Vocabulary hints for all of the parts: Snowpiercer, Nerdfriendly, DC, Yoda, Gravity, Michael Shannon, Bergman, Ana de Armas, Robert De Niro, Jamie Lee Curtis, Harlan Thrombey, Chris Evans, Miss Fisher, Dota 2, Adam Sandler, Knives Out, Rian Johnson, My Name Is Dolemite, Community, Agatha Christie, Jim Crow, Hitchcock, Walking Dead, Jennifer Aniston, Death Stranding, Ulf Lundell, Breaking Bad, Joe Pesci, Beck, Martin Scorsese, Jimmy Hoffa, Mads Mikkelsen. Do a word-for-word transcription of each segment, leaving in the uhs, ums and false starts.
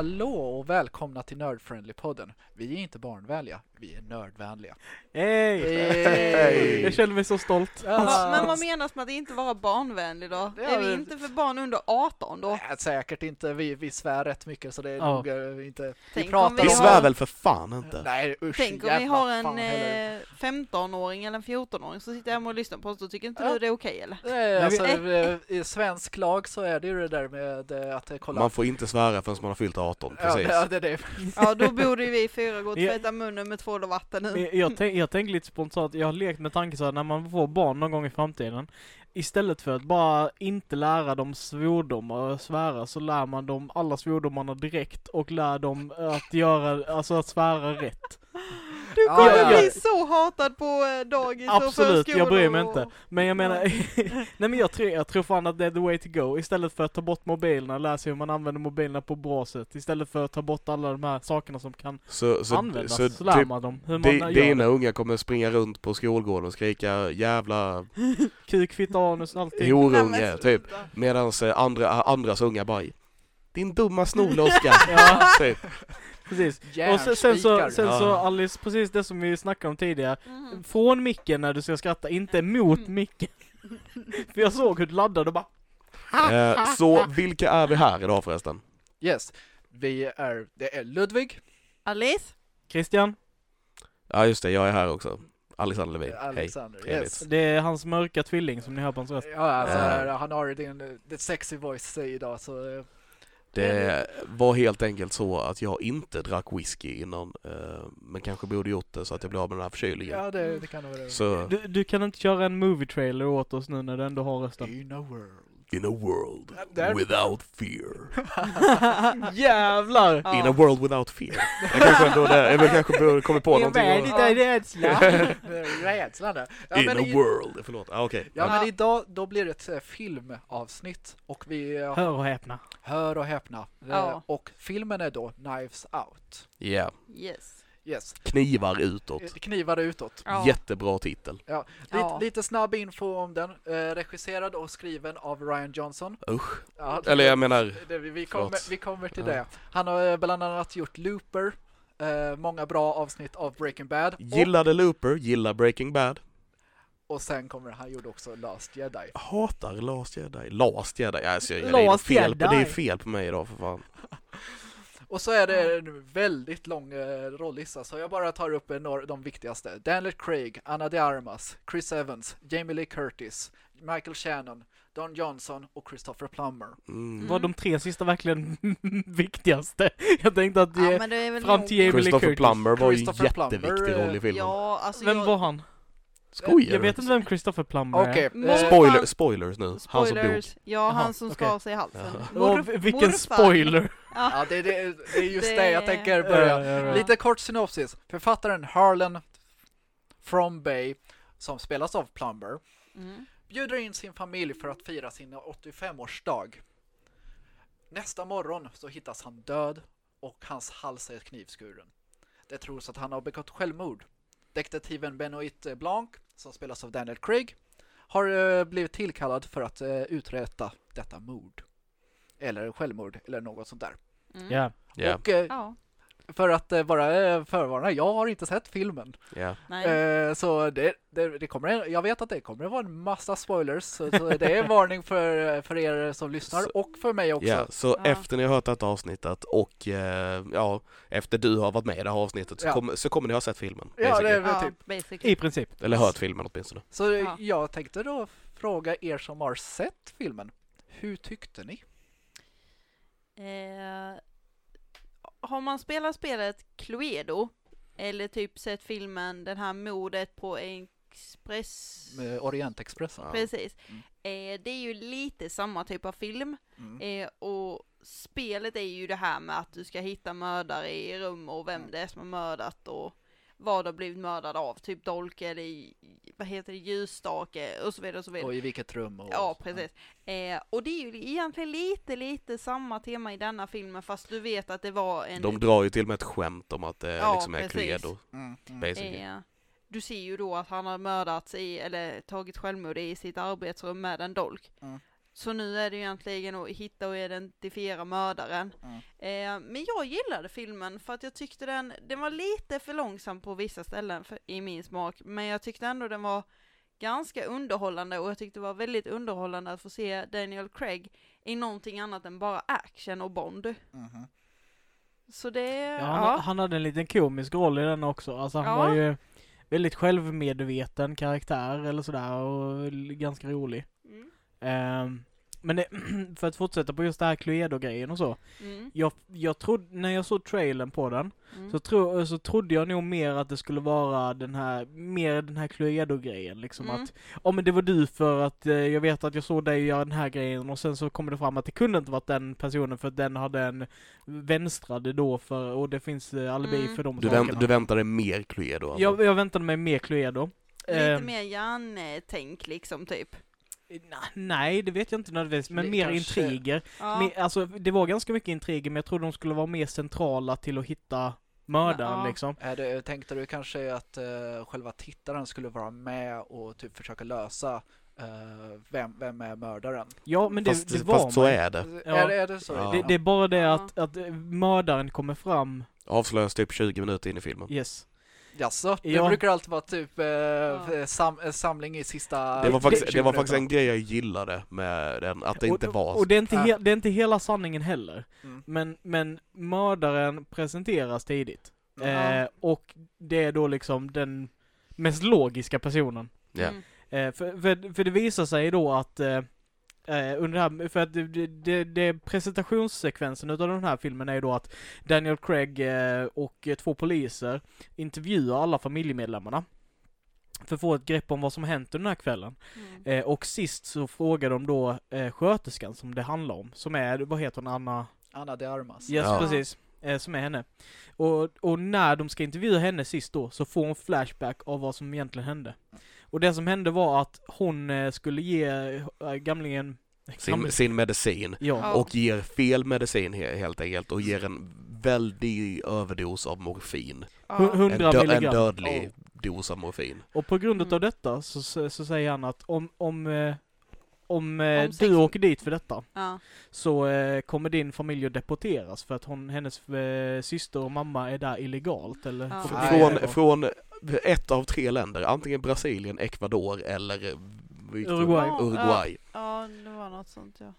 Hallå och välkomna till Nerdfriendly-podden. Vi är inte barnvänliga, vi är nördvänliga. Hej! Hey. Hey. Jag känner mig så stolt. Alltså. Men vad menas med att inte vara barnvänlig då? Ja, är vi inte för barn under arton då? Nej, säkert inte. Vi, vi svär rätt mycket så det är ja. nog inte... Tänk vi pratar vi har... svär väl för fan inte? Nej, usch, tänk om vi har en eh, femtonåring eller en fjortonåring så sitter jag och lyssnar på oss och tycker inte ja. du det är okej okay, eller? Nej, alltså, i svensk lag så är det ju det där med att kolla... Man får inte svära förrän man har fyllt arton, precis. Ja, det är det. Ja, då borde vi fyra gå och tvätta munnen med tvål och vatten nu. Jag, jag, tänk, jag tänker lite spontant, jag har lekt med tanken så här, när man får barn någon gång i framtiden, istället för att bara inte lära dem svordomar och svära så lär man dem alla svordomarna direkt och lär dem att göra, alltså att svära rätt. Du kommer ja, bli ja. så hatad på dagis och förskolor. Absolut, jag bryr mig och... inte. Men jag menar, nej men jag tror, jag tror fan att det är the way to go. Istället för att ta bort mobilerna, lära sig hur man använder mobilerna på bra sätt. Istället för att ta bort alla de här sakerna som kan så, så, användas så, så lär typ man dem. Hur man de, dina unga kommer springa runt på skolgården och skrika jävla... Kukfitta, anus, allting. Horunge, typ. Medan andra, andras unga bara, din dumma snorloska. Ja, typ. Precis. Yeah, och sen, sen, så, sen så Alice, precis det som vi snackade om tidigare, mm. från micken när du ska skratta, inte mot micken. För jag såg hur du laddade och bara eh, så vilka är vi här idag förresten? Yes, vi är, det är Ludvig, Alice, Christian. Ja just det, jag är här också. Alexander Levin. Alexander, hej. Yes. Det är hans mörka tvilling som ni hör på hans röst. Ja, alltså, uh. han har din det sexy voice idag så... Det var helt enkelt så att jag inte drack whisky innan, men kanske borde gjort det så att jag blev av med den här förkylningen. Ja, det, det kan vara. Du, du kan inte köra en movie trailer åt oss nu när den du har röstat. In a world. In a world without fear. Jävlar! In a world without fear. Jag kanske ändå där, jag kanske kommer på någonting. Jag vet inte, det är rädsla. Rädsla där. In a world, förlåt. Ah, okej. Okay. Ja, ja, men idag då blir det ett filmavsnitt och vi... Hör och häpna. Hör och häpna. Ja. Och filmen är då Knives Out. Ja. Yeah. Yes. Yes. Knivar utåt. Knivar utåt. Ja. Jättebra titel. Ja. Lite, ja. lite snabb info om den. Eh, regisserad och skriven av Rian Johnson. Usch. Ja, eller jag menar... Det, vi, vi, kommer, vi kommer till ja. det. Han har bland annat gjort Looper. Eh, många bra avsnitt av Breaking Bad. Gillade och, Looper, gillar Breaking Bad. Och sen kommer han gjorde också Last Jedi. Jag hatar Last Jedi. Last Jedi. Alltså, jag, Last det, är fel, Jedi. På, det är fel på mig idag för fan. Och så är det en väldigt lång rollista så jag bara tar upp några, de viktigaste. Daniel Craig, Ana de Armas, Chris Evans, Jamie Lee Curtis, Michael Shannon, Don Johnson och Christopher Plummer. Mm. Mm. Var de tre sista verkligen viktigaste? Jag tänkte att det, ja, det är fram till Jamie Lee Curtis. Christopher Plummer var ju en jätteviktig roll i filmen. Ja, alltså vem jag... var han? Skojar. Jag vet inte vem Christopher Plummer okay. är. Spoiler, spoilers nu. Spoilers. Han som dog. Ja, han som skar sig i halsen. Morf- vilken morfar. Spoiler. Ja, ja det, det, det är just det, det jag tänker börja. Ja, ja, ja. Lite kort synopsis. Författaren Harlan Thrombey, som spelas av Plumber, mm. bjuder in sin familj för att fira sin åttiofemårsdag. Nästa morgon så hittas han död och hans hals är knivskuren. Det tros att han har begått självmord. Detektiven Benoit Blanc, som spelas av Daniel Craig, har uh, blivit tillkallad för att uh, uträtta detta mord. Eller självmord, eller något sånt där. Mm. Yeah. Yeah. Och uh, oh. för att uh, vara uh, förvarna, jag har inte sett filmen. Yeah. Uh, så det, det, det kommer, jag vet att det kommer vara en massa spoilers. Så, så det är en varning för, för er som lyssnar så, och för mig också. Yeah. Så uh. efter ni har hört detta avsnittet och uh, ja, efter du har varit med i det här avsnittet så, yeah. kom, så kommer ni ha sett filmen. Ja, det är typ. Basically. I princip. Eller hört filmen åtminstone. Så uh. jag tänkte då fråga er som har sett filmen. Hur tyckte ni? Eh, har man spelat spelet Cluedo eller typ sett filmen den här mordet på Express med Orientexpressen. Ja. Precis. Mm. Eh, det är ju lite samma typ av film mm. eh, och spelet är ju det här med att du ska hitta mördare i rum och vem mm. det är som har mördat och vad har blivit mördad av, typ dolk eller vad heter det, ljusstake och så vidare och så vidare. Och i vilket rum. Och ja, precis. Ja. Eh, och det är ju egentligen lite, lite samma tema i denna filmen fast du vet att det var en... De drar ju till och med ett skämt om att det ja, liksom är Cluedo. Mm, mm. Eh, du ser ju då att han har mördats i, eller tagit självmord i sitt arbetsrum med en dolk. Mm. Så nu är det ju egentligen att hitta och identifiera mördaren. Mm. Eh, men jag gillade filmen för att jag tyckte den, den var lite för långsam på vissa ställen för, i min smak. Men jag tyckte ändå den var ganska underhållande, och jag tyckte det var väldigt underhållande att få se Daniel Craig i någonting annat än bara action och Bond. Mm. Så det, ja, han, ja. han hade en liten komisk roll i den också. Alltså han ja. var ju väldigt självmedveten karaktär eller sådär, och ganska rolig. Mm. Um, men det, för att fortsätta på just det här Cluedo-grejen och så. Mm. Jag, jag trodde, när jag såg trailern på den, mm. så, tro, så trodde jag nog mer att det skulle vara den här, mer den här Cluedo-grejen. Liksom mm. att, oh, men det var du för att eh, jag vet att jag såg dig göra den här grejen, och sen så kommer det fram att det kunde inte varit den personen för att den hade en vänstrade då för, och det finns eh, alibi mm. för de du sakerna. Vänt, du väntade mer Cluedo? Alltså. Jag, jag väntade mig mer Cluedo. Lite eh, mer hjärntänk liksom typ. Nej, det vet jag inte nödvändigtvis, men det mer kanske... intriger. Ja. Mer, alltså, det var ganska mycket intriger, men jag trodde de skulle vara mer centrala till att hitta mördaren. Ja. Liksom. Äh, du, tänkte du kanske att uh, själva tittaren skulle vara med och typ försöka lösa uh, vem, vem är mördaren? Ja, men det, fast, det var fast så är det. Ja. Är det, är det, så? Ja. det. Det är bara det att, att mördaren kommer fram. Avslöjas typ tjugo minuter in i filmen. Yes. Jaså, det ja. brukar alltid vara typ eh, ja. sam, samling i sista... Det var faktiskt, det var faktiskt en grej jag gillade med den, att det och, inte var... Och det är inte, he, det är inte hela sanningen heller. Mm. Men, men mördaren presenteras tidigt. Mm. Eh, och det är då liksom den mest logiska personen. Mm. Eh, för, för, för det visar sig då att... Eh, under här, för att det, det, det presentationssekvensen av den här filmen är ju då att Daniel Craig och två poliser intervjuar alla familjemedlemmarna för att få ett grepp om vad som hänt den här kvällen. Mm. Och sist så frågar de då sköterskan som det handlar om, som är, vad heter hon, Ana? Ana de Armas. Yes, ja, precis. Som är henne. Och, och när de ska intervjua henne sist då, så får hon flashback av vad som egentligen hände. Och det som hände var att hon skulle ge gamlingen sin, sin medicin. Ja. Och ger fel medicin helt enkelt. Och ger en väldig överdos av morfin. hundra en, dö- en dödlig oh. dos av morfin. Och på grund av detta så, så, så säger han att om... om Om, eh, Om du åker dit för detta ja. så eh, kommer din familj att deporteras för att hon, hennes eh, syster och mamma är där illegalt. Eller ja. från, från ett av tre länder, antingen Brasilien, Ecuador eller Uruguay. Ja, Uruguay. Ja, det var något sånt, ja.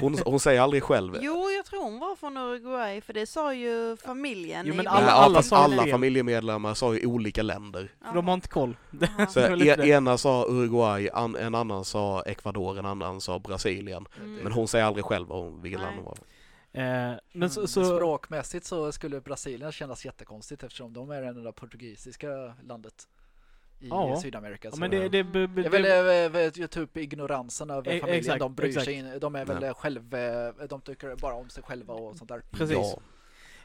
Hon, hon säger aldrig själv. Jo, jag tror hon var från Uruguay, för det sa ju familjen. Jo, men alla, alla, alla, alla familjemedlemmar sa ju olika länder. Ja. De har inte koll. Så en, ena sa Uruguay, an, en annan sa Ecuador, en annan sa Brasilien. Mm. Men hon säger aldrig själv hon, vilket land hon var. Eh, men mm, så, så... Språkmässigt så skulle Brasilien kännas jättekonstigt eftersom de är det enda portugisiska landet. I ja. Sydamerika. Så ja, men det, det, det, det, är väl typ ignoransen av familjen. Exakt, de bryr exakt. sig in, de är väl Nej. själv, de tycker bara om sig själva och sånt där. Precis.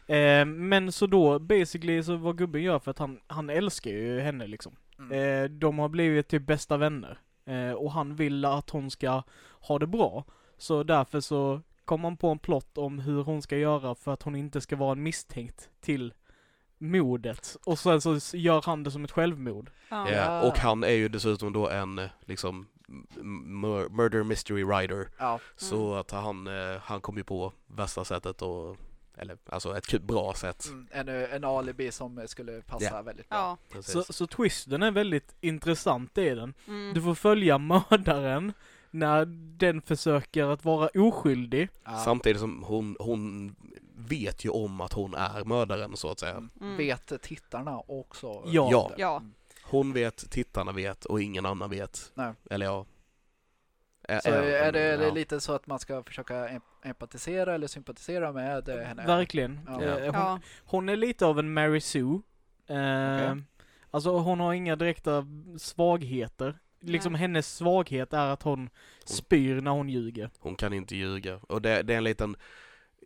Ja. Eh, men så då, basically så vad gubben gör för att han, han älskar ju henne liksom. Mm. Eh, de har blivit typ bästa vänner. Eh, och han vill att hon ska ha det bra. Så därför så kommer han på en plott om hur hon ska göra för att hon inte ska vara en misstänkt till mordet, och sen så gör han det som ett självmord. Ja, yeah. Och han är ju dessutom då en liksom mur- murder mystery writer. Ja. Så mm. att han han kom ju på bästa sättet, och eller alltså ett bra sätt. Mm, en, en alibi som skulle passa yeah. väldigt bra. Ja. Så, så twisten är väldigt intressant i den. Mm. Du får följa mördaren när den försöker att vara oskyldig. Ja. Samtidigt som hon, hon vet ju om att hon är mördaren så att säga. Mm. Vet tittarna också? Ja. ja. Hon vet, tittarna vet och ingen annan vet. Nej. Eller ja. Så är, är, är det är ja. lite så att man ska försöka empatisera eller sympatisera med henne? Verkligen. Ja. Ja. Hon, hon är lite av en Mary Sue. Eh, okay. Alltså hon har inga direkta svagheter. Liksom hennes svaghet är att hon, hon spyr när hon ljuger. Hon kan inte ljuga. Och det, det är en liten...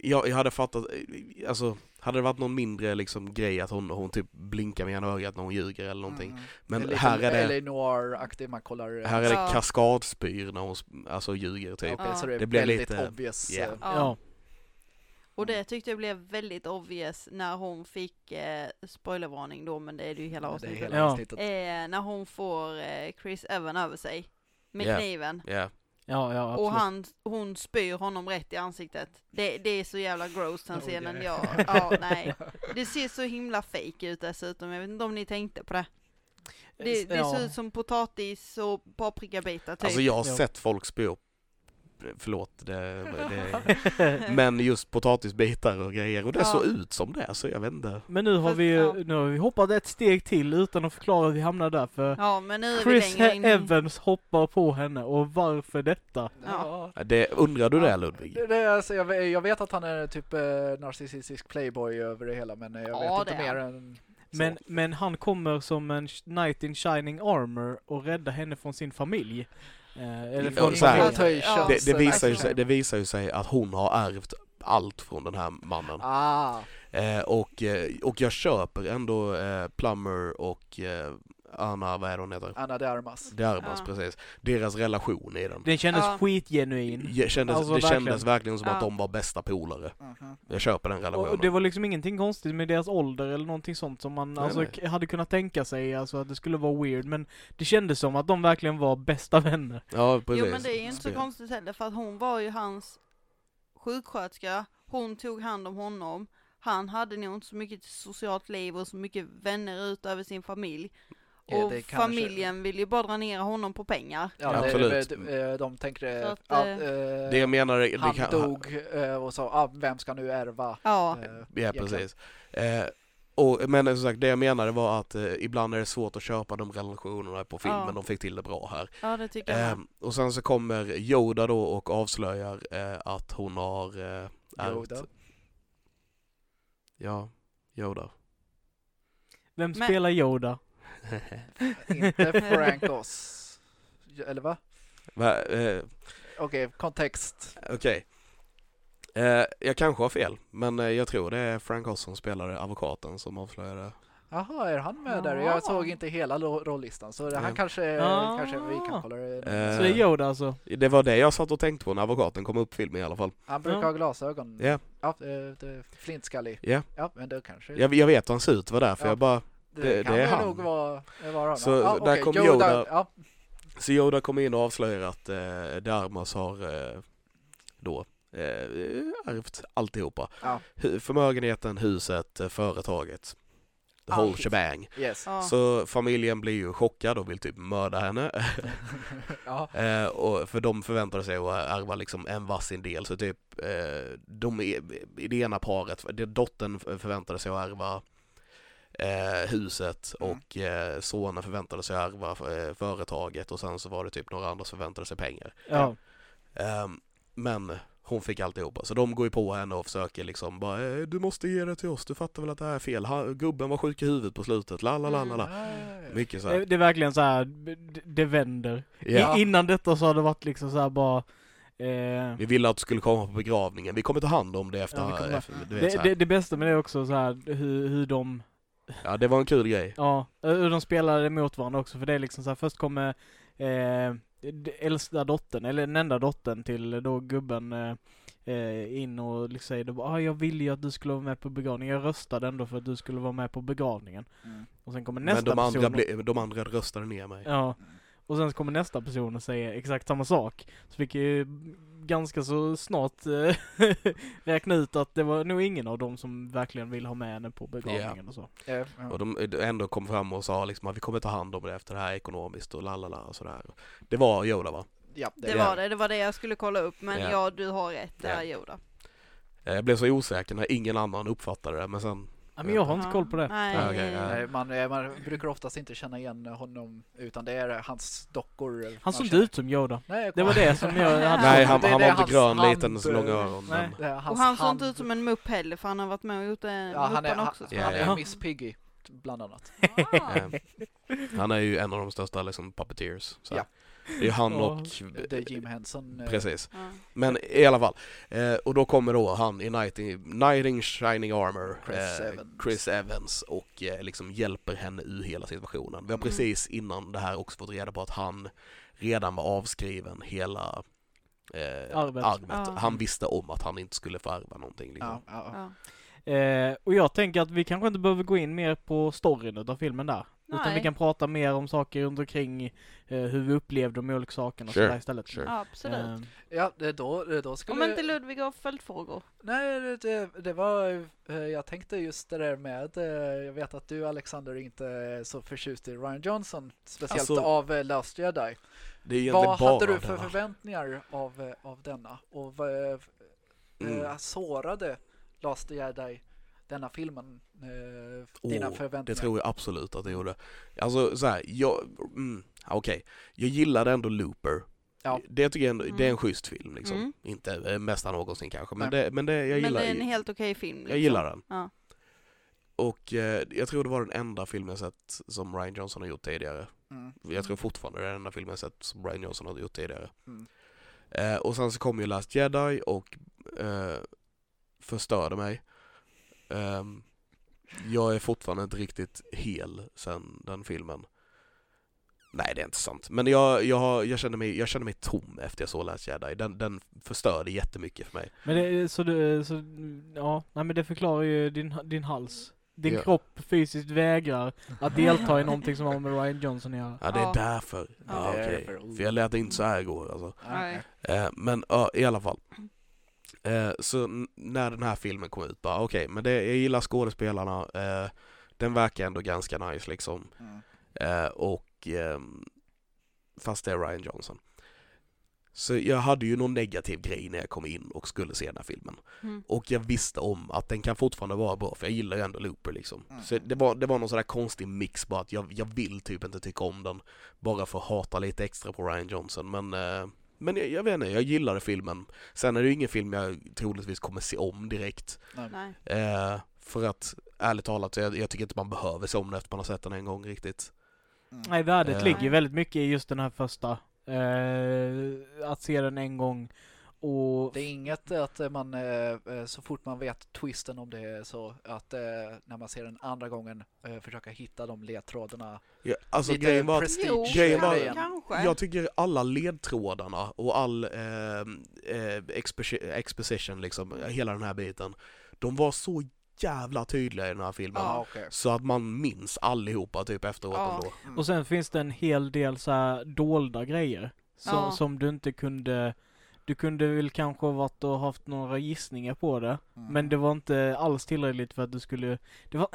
Jag, jag hade fattat... Alltså, hade det varit någon mindre liksom, grej att hon, hon typ blinkar med ena ögat när hon ljuger eller någonting. Mm. Men det är här är det... Eleanor-aktig, man kollar... Här är det kaskadspyr när hon alltså, ljuger typ. Okay, så det, det blev lite... obvious. Yeah. Ja. ja. Och det tyckte jag blev väldigt obvious när hon fick eh, spoilervarning då, men det är det ju hela avsnittet. Hela avsnittet. Ja. Eh, när hon får eh, Chris Evans över sig med yeah. kniven. Ja. Yeah. Ja, ja, absolut. Och han, hon spyr honom rätt i ansiktet. Det, det är så jävla gross den scenen. Okay. Ja, ja, nej. Det ser så himla fake ut dessutom. Jag vet inte om ni tänkte på det. Det, det ja. ser ut som potatis och paprikabitar. Typ. Alltså jag har sett folk spyr. Förlåt. Det, det, men just potatisbitar och grejer. Och det ja. såg ut som det. Så jag vet inte. Men nu har vi, ja. nu har vi hoppat ett steg till utan att förklara att vi hamnar där. För ja, men nu Chris Evans hoppar på henne. Och varför detta? Ja. Det, undrar du det, Ludvig? Det, det, alltså, jag, jag vet att han är typ eh, narcissistisk playboy över det hela. Men jag ja, vet inte mer än... Men, men han kommer som en knight in shining armor och räddar henne från sin familj. Eh, eller från ja, familj. Ja, det, det, visar ju sig, det visar ju sig att hon har ärvt allt från den här mannen. Ah. Eh, och, och jag köper ändå eh, Plummer och eh, Ana, vad är hon heter? Ana de Armas. De Armas, ja. precis. Deras relation i den. Den kändes ja. skitgenuin. Jag kändes, alltså, det verkligen. kändes verkligen som ja. att de var bästa polare. Uh-huh. Jag köper den relationen. Och det var liksom ingenting konstigt med deras ålder eller någonting sånt som man nej, alltså, nej. hade kunnat tänka sig. Alltså att det skulle vara weird. Men det kändes som att de verkligen var bästa vänner. Ja, precis. Jo, men det är ju inte så konstigt heller. För att hon var ju hans sjuksköterska. Hon tog hand om honom. Han hade nog inte så mycket socialt liv och så mycket vänner utöver sin familj. Och familjen vill ju bara dra ner honom på pengar. Ja, det, absolut. De, de tänker att, att äh, det jag menar, det han kan, dog och sa, ah, vem ska nu ärva? Ja, äh, ja precis. Eh, och, men som sagt, det jag menade var att eh, ibland är det svårt att köpa de relationerna på filmen. Ja. De fick till det bra här. Ja, det tycker eh, jag. Och sen så kommer Yoda då och avslöjar eh, att hon har eh, Yoda. Ärvt. Ja, Yoda. Vem men... spelar Yoda? Inte Frank Oz. Eller va? va eh, Okej, okay, kontext. Okej. Okay. Eh, jag kanske har fel, men jag tror det är Frank Oz som spelar advokaten som avslöjade. Jaha, är han med där? Jag såg inte hela rollistan, så det här mm. kanske, ah. kanske vi kan kolla det. Eh, så det är Yoda alltså? Det var det jag satt och tänkte på när advokaten kom upp filmen i alla fall. Han brukar ja. ha glasögon. Yeah. Ja. Flintskallig. Yeah. Ja, men det kanske. Jag, jag vet hur han ser ut, var där, för ja. jag bara... Det, det kan det är han. nog vara, vara så ah, där okay. kom Yoda, Yoda ja. Så Yoda kom in och avslöjade att eh, de Armas har eh, då eh, ärvt alltihopa. Ah. Förmögenheten, huset, företaget. The whole ah, shebang. Yes. Ah. Så familjen blir ju chockad och vill typ mörda henne. ah. eh, och för de förväntade sig att ärva liksom en varsin del. Så typ eh, de i det ena paret, det, dottern förväntade sig att ärva Eh, huset mm. och eh, sonen förväntade sig ärva eh, företaget och sen så var det typ några andra som förväntade sig pengar. Ja. Eh, men hon fick alltihopa. Så de går ju på henne och försöker liksom bara, eh, du måste ge det till oss, du fattar väl att det här är fel. Ha, gubben var sjuk i huvudet på slutet. Lalalala. Mm. Mycket så här. Det är verkligen så här, det vänder. Ja. I, innan detta så hade det varit liksom så här bara Eh, vi ville att du skulle komma på begravningen. Vi kommer ta hand om det efter. Ja, kommer, efter du vet, det, det, det bästa med det är också så här hur, hur de ja, det var en kul grej. Ja, de spelade mot varandra också. För det är liksom så här, först kommer eh, äldsta dottern, eller den enda dottern till då gubben eh, in och liksom säger då, ah, jag ville ju att du skulle vara med på begravningen. Jag röstade ändå för att du skulle vara med på begravningen. Mm. Och sen kommer nästa person. Men de andra, ble, de andra röstade ner mig. Ja, och sen kommer nästa person och säger exakt samma sak. Så fick ju ganska så snart räkna ut att det var nog ingen av dem som verkligen vill ha med henne på begravningen yeah. och så. Yeah. Yeah. Och de ändå kom fram och sa liksom att vi kommer ta hand om det efter det här ekonomiskt och lalala och sådär. Det var Yoda va? Ja, det, det var det. Det var det jag skulle kolla upp. Men yeah. ja, du har rätt. Det är yeah. Yoda. Jag blev så osäker när ingen annan uppfattade det, men sen ja, men jag har inte koll på det. Nej. Ah, okay, ja. Nej, man, man brukar oftast inte känna igen honom utan det är hans dockor. Han såg inte ut som Yoda. Nej, det var det som jag hade. Nej, han, det, han det var inte grön, hand, liten så långa öron. Nej. Men... Och han såg inte ut som en mupp heller för han har varit med och gjort en ja, han är, också. Han, han är ja. Miss Piggy bland annat. Han är ju en av de största liksom, puppeteers. Så. Ja. Det är han och... Det är Jim Henson. Precis. Ja. Men i alla fall. Eh, och då kommer då han i Night in Shining Armor. Chris, eh, Evans. Chris Evans. Och eh, liksom hjälper henne ur hela situationen. Vi har precis innan det här också fått reda på att han redan var avskriven hela eh, arvet. Ja. Han visste om att han inte skulle få ärva någonting. Liksom. Ja, ja, ja. Eh, och jag tänker att vi kanske inte behöver gå in mer på storyn av filmen där. Nej. Utan vi kan prata mer om saker runt omkring, eh, hur vi upplevde de olika sakerna sure. sådär istället. Sure. Ja, absolut. Eh. Ja, då, då skulle... Om inte Ludvig har följdfrågor. Nej, det, det var... Jag tänkte just det där med... Jag vet att du, Alexander, inte är så förtjust i Rian Johnson. Speciellt alltså, av Last Jedi. Det är vad hade du för denna. förväntningar av, av denna? Och vad mm. sårade Last Jedi denna filmen, eh, dina oh, förväntningar? Det tror jag absolut att det gjorde. Alltså så här, jag, mm, okej, okay. jag gillade ändå Looper. Ja. Det tycker jag ändå, mm. det är en schysst film liksom. Mm. Inte mesta någonsin kanske, men det, men det jag gillar. Men det är en ju, helt okej okay film. Liksom. Jag gillar den. Ja. Och eh, jag tror det var den enda filmen jag sett som Rian Johnson har gjort tidigare. Mm. Jag tror fortfarande det är den enda filmen jag sett som Rian Johnson har gjort tidigare. Mm. Eh, och sen så kom ju Last Jedi och eh, förstörde mig. Um, jag är fortfarande inte riktigt hel sen den filmen. Nej, det är inte sant. Men jag, jag, jag, kände, mig, jag kände mig tom efter jag såg Last Jedi. Den, den förstörde jättemycket för mig. Men det, så du, så, ja, nej, men det förklarar ju din, din hals. Din ja. kropp fysiskt vägrar att delta i någonting som har med Rian Johnson att göra. Ja, det är därför. Det är ja, okay. därför. För jag lät inte så här igår. Alltså. Uh, men uh, i alla fall. Eh, så n- när den här filmen kom ut bara okej, okay, men det, jag gillar skådespelarna, eh, den verkar ändå ganska nice liksom, mm. eh, och eh, fast det är Rian Johnson, så jag hade ju någon negativ grej när jag kom in och skulle se den här filmen, mm. och jag visste om att den kan fortfarande vara bra, för jag gillar ju ändå Looper liksom, mm. så det var, det var någon sån där konstig mix, bara att jag, jag vill typ inte tycka om den bara för att hata lite extra på Rian Johnson, men eh, men jag, jag vet inte, jag gillade filmen. Sen är det ju ingen film jag troligtvis kommer se om direkt. Nej. Eh, för att, ärligt talat, jag, jag tycker inte man behöver se om den efter man har sett den en gång riktigt. Mm. Nej, värdet eh. ligger ju väldigt mycket i just den här första. Eh, att se den en gång. Och... Det är inget att man, eh, så fort man vet twisten om det är så, att eh, när man ser den andra gången eh, försöka hitta de ledtrådarna. Ja, alltså grejen var, jo, grejen var jag tycker alla ledtrådarna och all eh, eh, expo- exposition, liksom, hela den här biten, de var så jävla tydliga i den här filmen. Ah, okay. Så att man minns allihopa typ efteråt ah. ändå. Mm. Och sen finns det en hel del så här dolda grejer som, ah. som du inte kunde... Du kunde väl kanske ha varit och haft några gissningar på det. Mm. Men det var inte alls tillräckligt för att du skulle... Det var...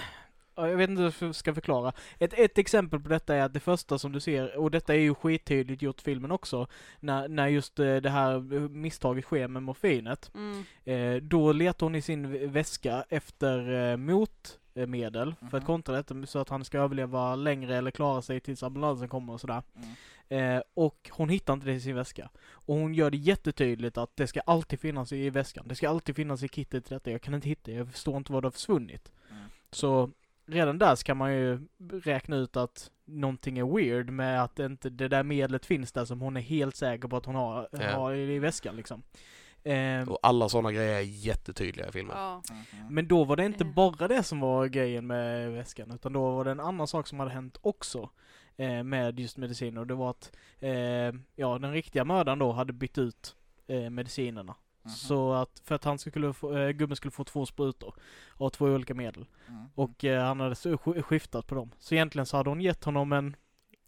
Jag vet inte hur jag ska förklara. Ett, ett exempel på detta är att det första som du ser... Och detta är ju skittydligt gjort filmen också. När, när just det här misstaget sker med morfinet. Mm. Eh, då letar hon i sin väska efter eh, motmedel. Mm. För att kontra detta så att han ska överleva längre eller klara sig tills ambulansen kommer och sådär. Mm. Eh, och hon hittar inte det i sin väska. Och hon gör det jättetydligt att det ska alltid finnas i väskan. Det ska alltid finnas i kittet till detta. Jag kan inte hitta det. Jag förstår inte vad det har försvunnit. Mm. Så redan där ska man ju räkna ut att någonting är weird med att inte det där medlet finns där som hon är helt säker på att hon har, yeah. har i väskan liksom. Eh, och alla sådana grejer är jättetydliga i filmen. Ja. Mm-hmm. Men då var det inte bara det som var grejen med väskan, utan då var det en annan sak som hade hänt också. Med just mediciner. Och det var att eh, ja, den riktiga mördaren då hade bytt ut eh, medicinerna. Mm-hmm. Så att för att han skulle få, eh, gubben skulle få två sprutor och två olika medel. Mm-hmm. Och eh, han hade skiftat på dem. Så egentligen så hade hon gett honom en,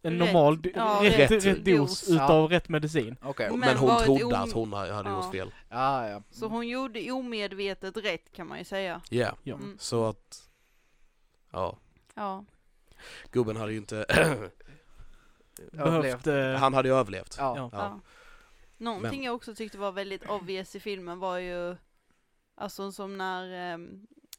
en rätt, normal ja, rätt, rätt, rätt dos ja. utav rätt medicin. Okay. Men, Men hon trodde om... att hon hade ja. gjort fel. Ah, ja. Så hon gjorde omedvetet rätt, kan man ju säga. Yeah. Ja, mm. så att ja. Ja. Gubben hade ju inte behövt, eh... han hade ju överlevt. Ja. Ja. Ja. Någonting Men. jag också tyckte var väldigt obvious i filmen var ju alltså som när eh,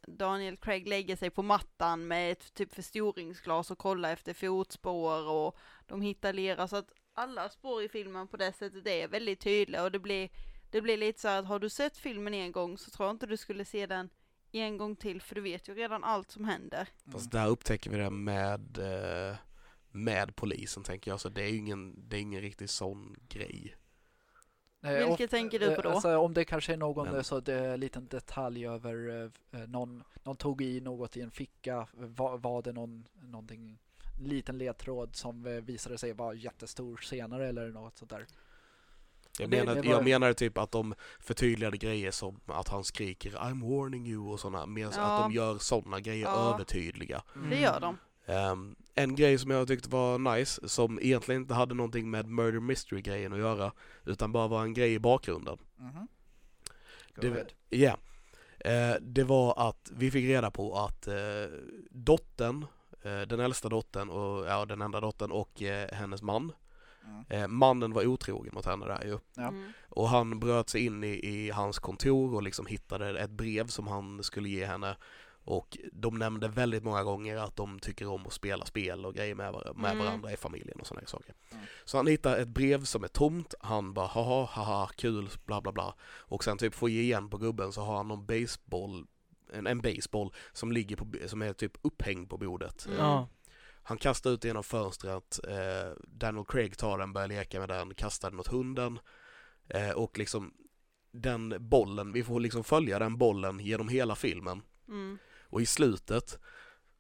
Daniel Craig lägger sig på mattan med ett typ förstoringsglas och kollar efter fotspår och de hittar lera, så att alla spår i filmen på det sättet är väldigt tydliga, och det blir, det blir lite så här att har du sett filmen en gång så tror jag inte du skulle se den en gång till, för du vet ju redan allt som händer. Fast där upptäcker vi det med med polisen, tänker jag, så det är ju ingen, det är ingen riktigt sån grej. Vilket och, tänker du på då? Alltså, om det kanske är någon Men. så det är en liten detalj över någon, någon tog i något i en ficka, var, var det någon någonting, liten ledtråd som visade sig vara jättestor senare eller något sånt där. Jag menar, det, det var... jag menar typ att de förtydligade grejer som att han skriker I'm warning you och sådana, medan ja. att de gör sådana grejer ja. övertydliga. Mm. Det gör de. Um, en grej som jag tyckte var nice, som egentligen inte hade någonting med murder mystery-grejen att göra, utan bara var en grej i bakgrunden. Mm-hmm. Det, yeah. eh, det var att vi fick reda på att eh, dottern, eh, den äldsta dottern och ja, den enda dottern och eh, hennes man, mm. eh, mannen var otrogen mot henne där ju. Mm. Och han bröt sig in i, i hans kontor och liksom hittade ett brev som han skulle ge henne. Och de nämnde väldigt många gånger att de tycker om att spela spel och grejer med, var- med mm. varandra i familjen och såna här saker. Mm. Så han hittar ett brev som är tomt. Han bara, haha, haha, kul, bla bla bla. Och sen typ får ge igen på gubben, så har han någon baseball, en, en baseball som ligger på, som är typ upphängd på bordet. Mm. Mm. Han kastar ut genom fönstret. Eh, Daniel Craig tar den, börjar leka med den, kastar den åt hunden. Eh, och liksom den bollen, vi får liksom följa den bollen genom hela filmen. Mm. Och i slutet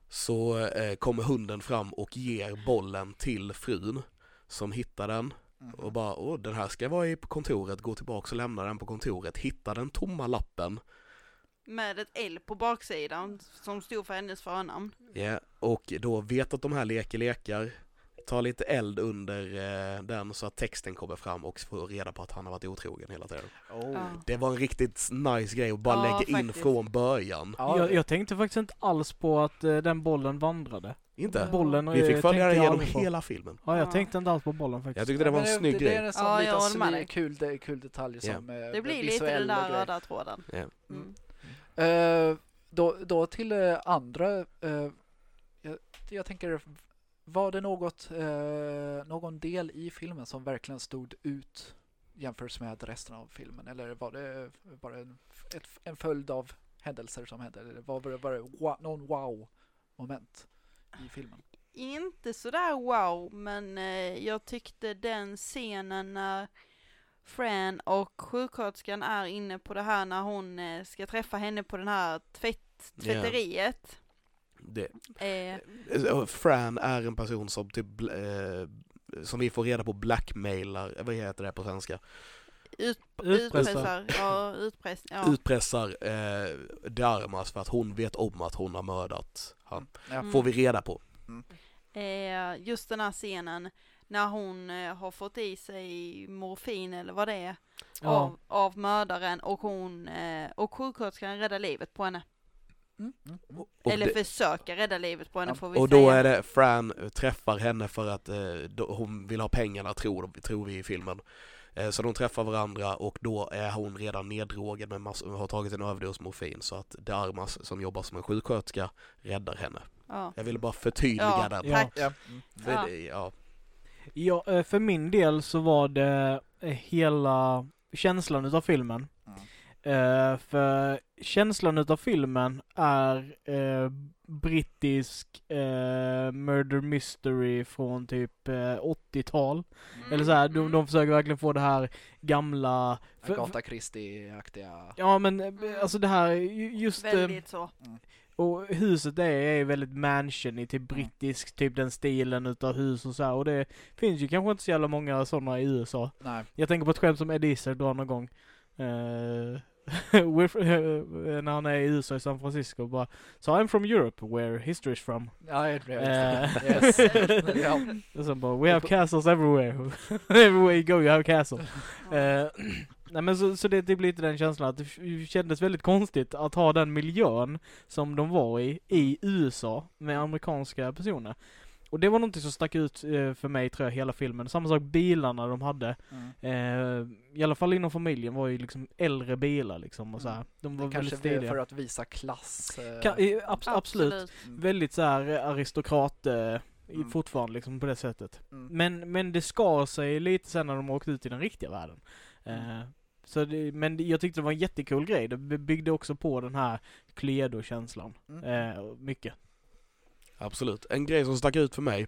så eh, kommer hunden fram och ger bollen till frun som hittar den. Mm. Och bara, åh, den här ska vara i på kontoret. Gå tillbaka och lämna den på kontoret. Hitta den tomma lappen. Med ett L på baksidan som stod för hennes förnamn. Ja, yeah. Och då vet att de här leker lekar. Ta lite eld under eh, den så att texten kommer fram och får reda på att han har varit otrogen hela tiden. Oh. Ah. Det var en riktigt nice grej att bara ah, lägga faktiskt. in från början. Ah. Jag, jag tänkte faktiskt inte alls på att eh, den bollen vandrade. Inte? Bollen, vi fick följa den genom hela filmen. Ja, jag tänkte inte alls på bollen faktiskt. Jag tyckte det var en ja, snygg det, grej. Det är en sån ja, liten snygg, kul, det, kul detalj yeah. som eh, det blir lite den där röda tråden. Yeah. Mm. Mm. Uh, då, då till uh, andra uh, jag, jag tänker var det något, eh, någon del i filmen som verkligen stod ut jämfört med resten av filmen? Eller var det bara en, ett, en följd av händelser som hände? Eller var det bara wow, någon wow-moment i filmen? Inte sådär wow, men eh, jag tyckte den scenen när Fran och sjuksköterskan är inne på det här när hon eh, ska träffa henne på den här tvätt, tvätteriet. Yeah. Det. Eh. Fran är en person som typ eh, som vi får reda på blackmailar, vad heter det på svenska? Ut, utpressar. Utpressar, ja, utpress, ja. utpressar eh, De Armas för att hon vet om att hon har mördat han. Mm. Får vi reda på. Mm. Eh, just den här scenen när hon eh, har fått i sig morfin eller vad det är ja. av, av mördaren och hon eh, och sjuksköterskan räddar livet på henne. Mm. Mm. Eller det, försöka rädda livet på henne ja. får vi och säga. Då är det Fran träffar henne för att eh, då, hon vill ha pengarna tror, tror vi i filmen eh, så de träffar varandra och då är hon redan neddrogad med mass- har tagit en överdos morfin så att De Armas som jobbar som en sjuksköterska räddar henne. Ja. Jag ville bara förtydliga ja, den ja. Ja. För, ja. Ja, för min del så var det hela känslan utav filmen. Mm. Uh, för känslan utav filmen är uh, brittisk uh, murder mystery från typ uh, åttio-tal. Mm. Eller så här, de, de försöker verkligen få det här gamla för, Agatha Christie-aktiga. Ja, men mm. alltså det här just väldigt så. Uh, och huset är, är väldigt mansion i typ brittisk, typ den stilen utav hus och så här. Och det finns ju kanske inte så jävla många sådana i U S A. Nej. Jag tänker på ett skämt som Eddie Izzard drar någon gång. Uh, with, uh, när han är i U S A i San Francisco bara, so I'm from Europe where history is from. Ja, jag tror det. We have castles everywhere. Everywhere you go you have castle. uh, nej, men så, så det, det blir lite den känslan att det kändes väldigt konstigt att ha den miljön som de var i i U S A med amerikanska personer. Och det var någonting som stack ut eh, för mig tror jag hela filmen. Samma sak bilarna de hade. Mm. Eh, I alla fall inom familjen var ju liksom äldre bilar liksom och så här. De var det väldigt kanske för att visa klass. Eh. Ka- eh, abs- absolut. absolut. Mm. Väldigt så här aristokrat eh, mm. fortfarande liksom på det sättet. Mm. Men men det skar sig lite sen när de åkte ut i den riktiga världen. Eh, så det, men jag tyckte det var en jättekul grej. Det byggde också på den här Cluedo-känslan. Mm. Eh, mycket. Absolut. En grej som stack ut för mig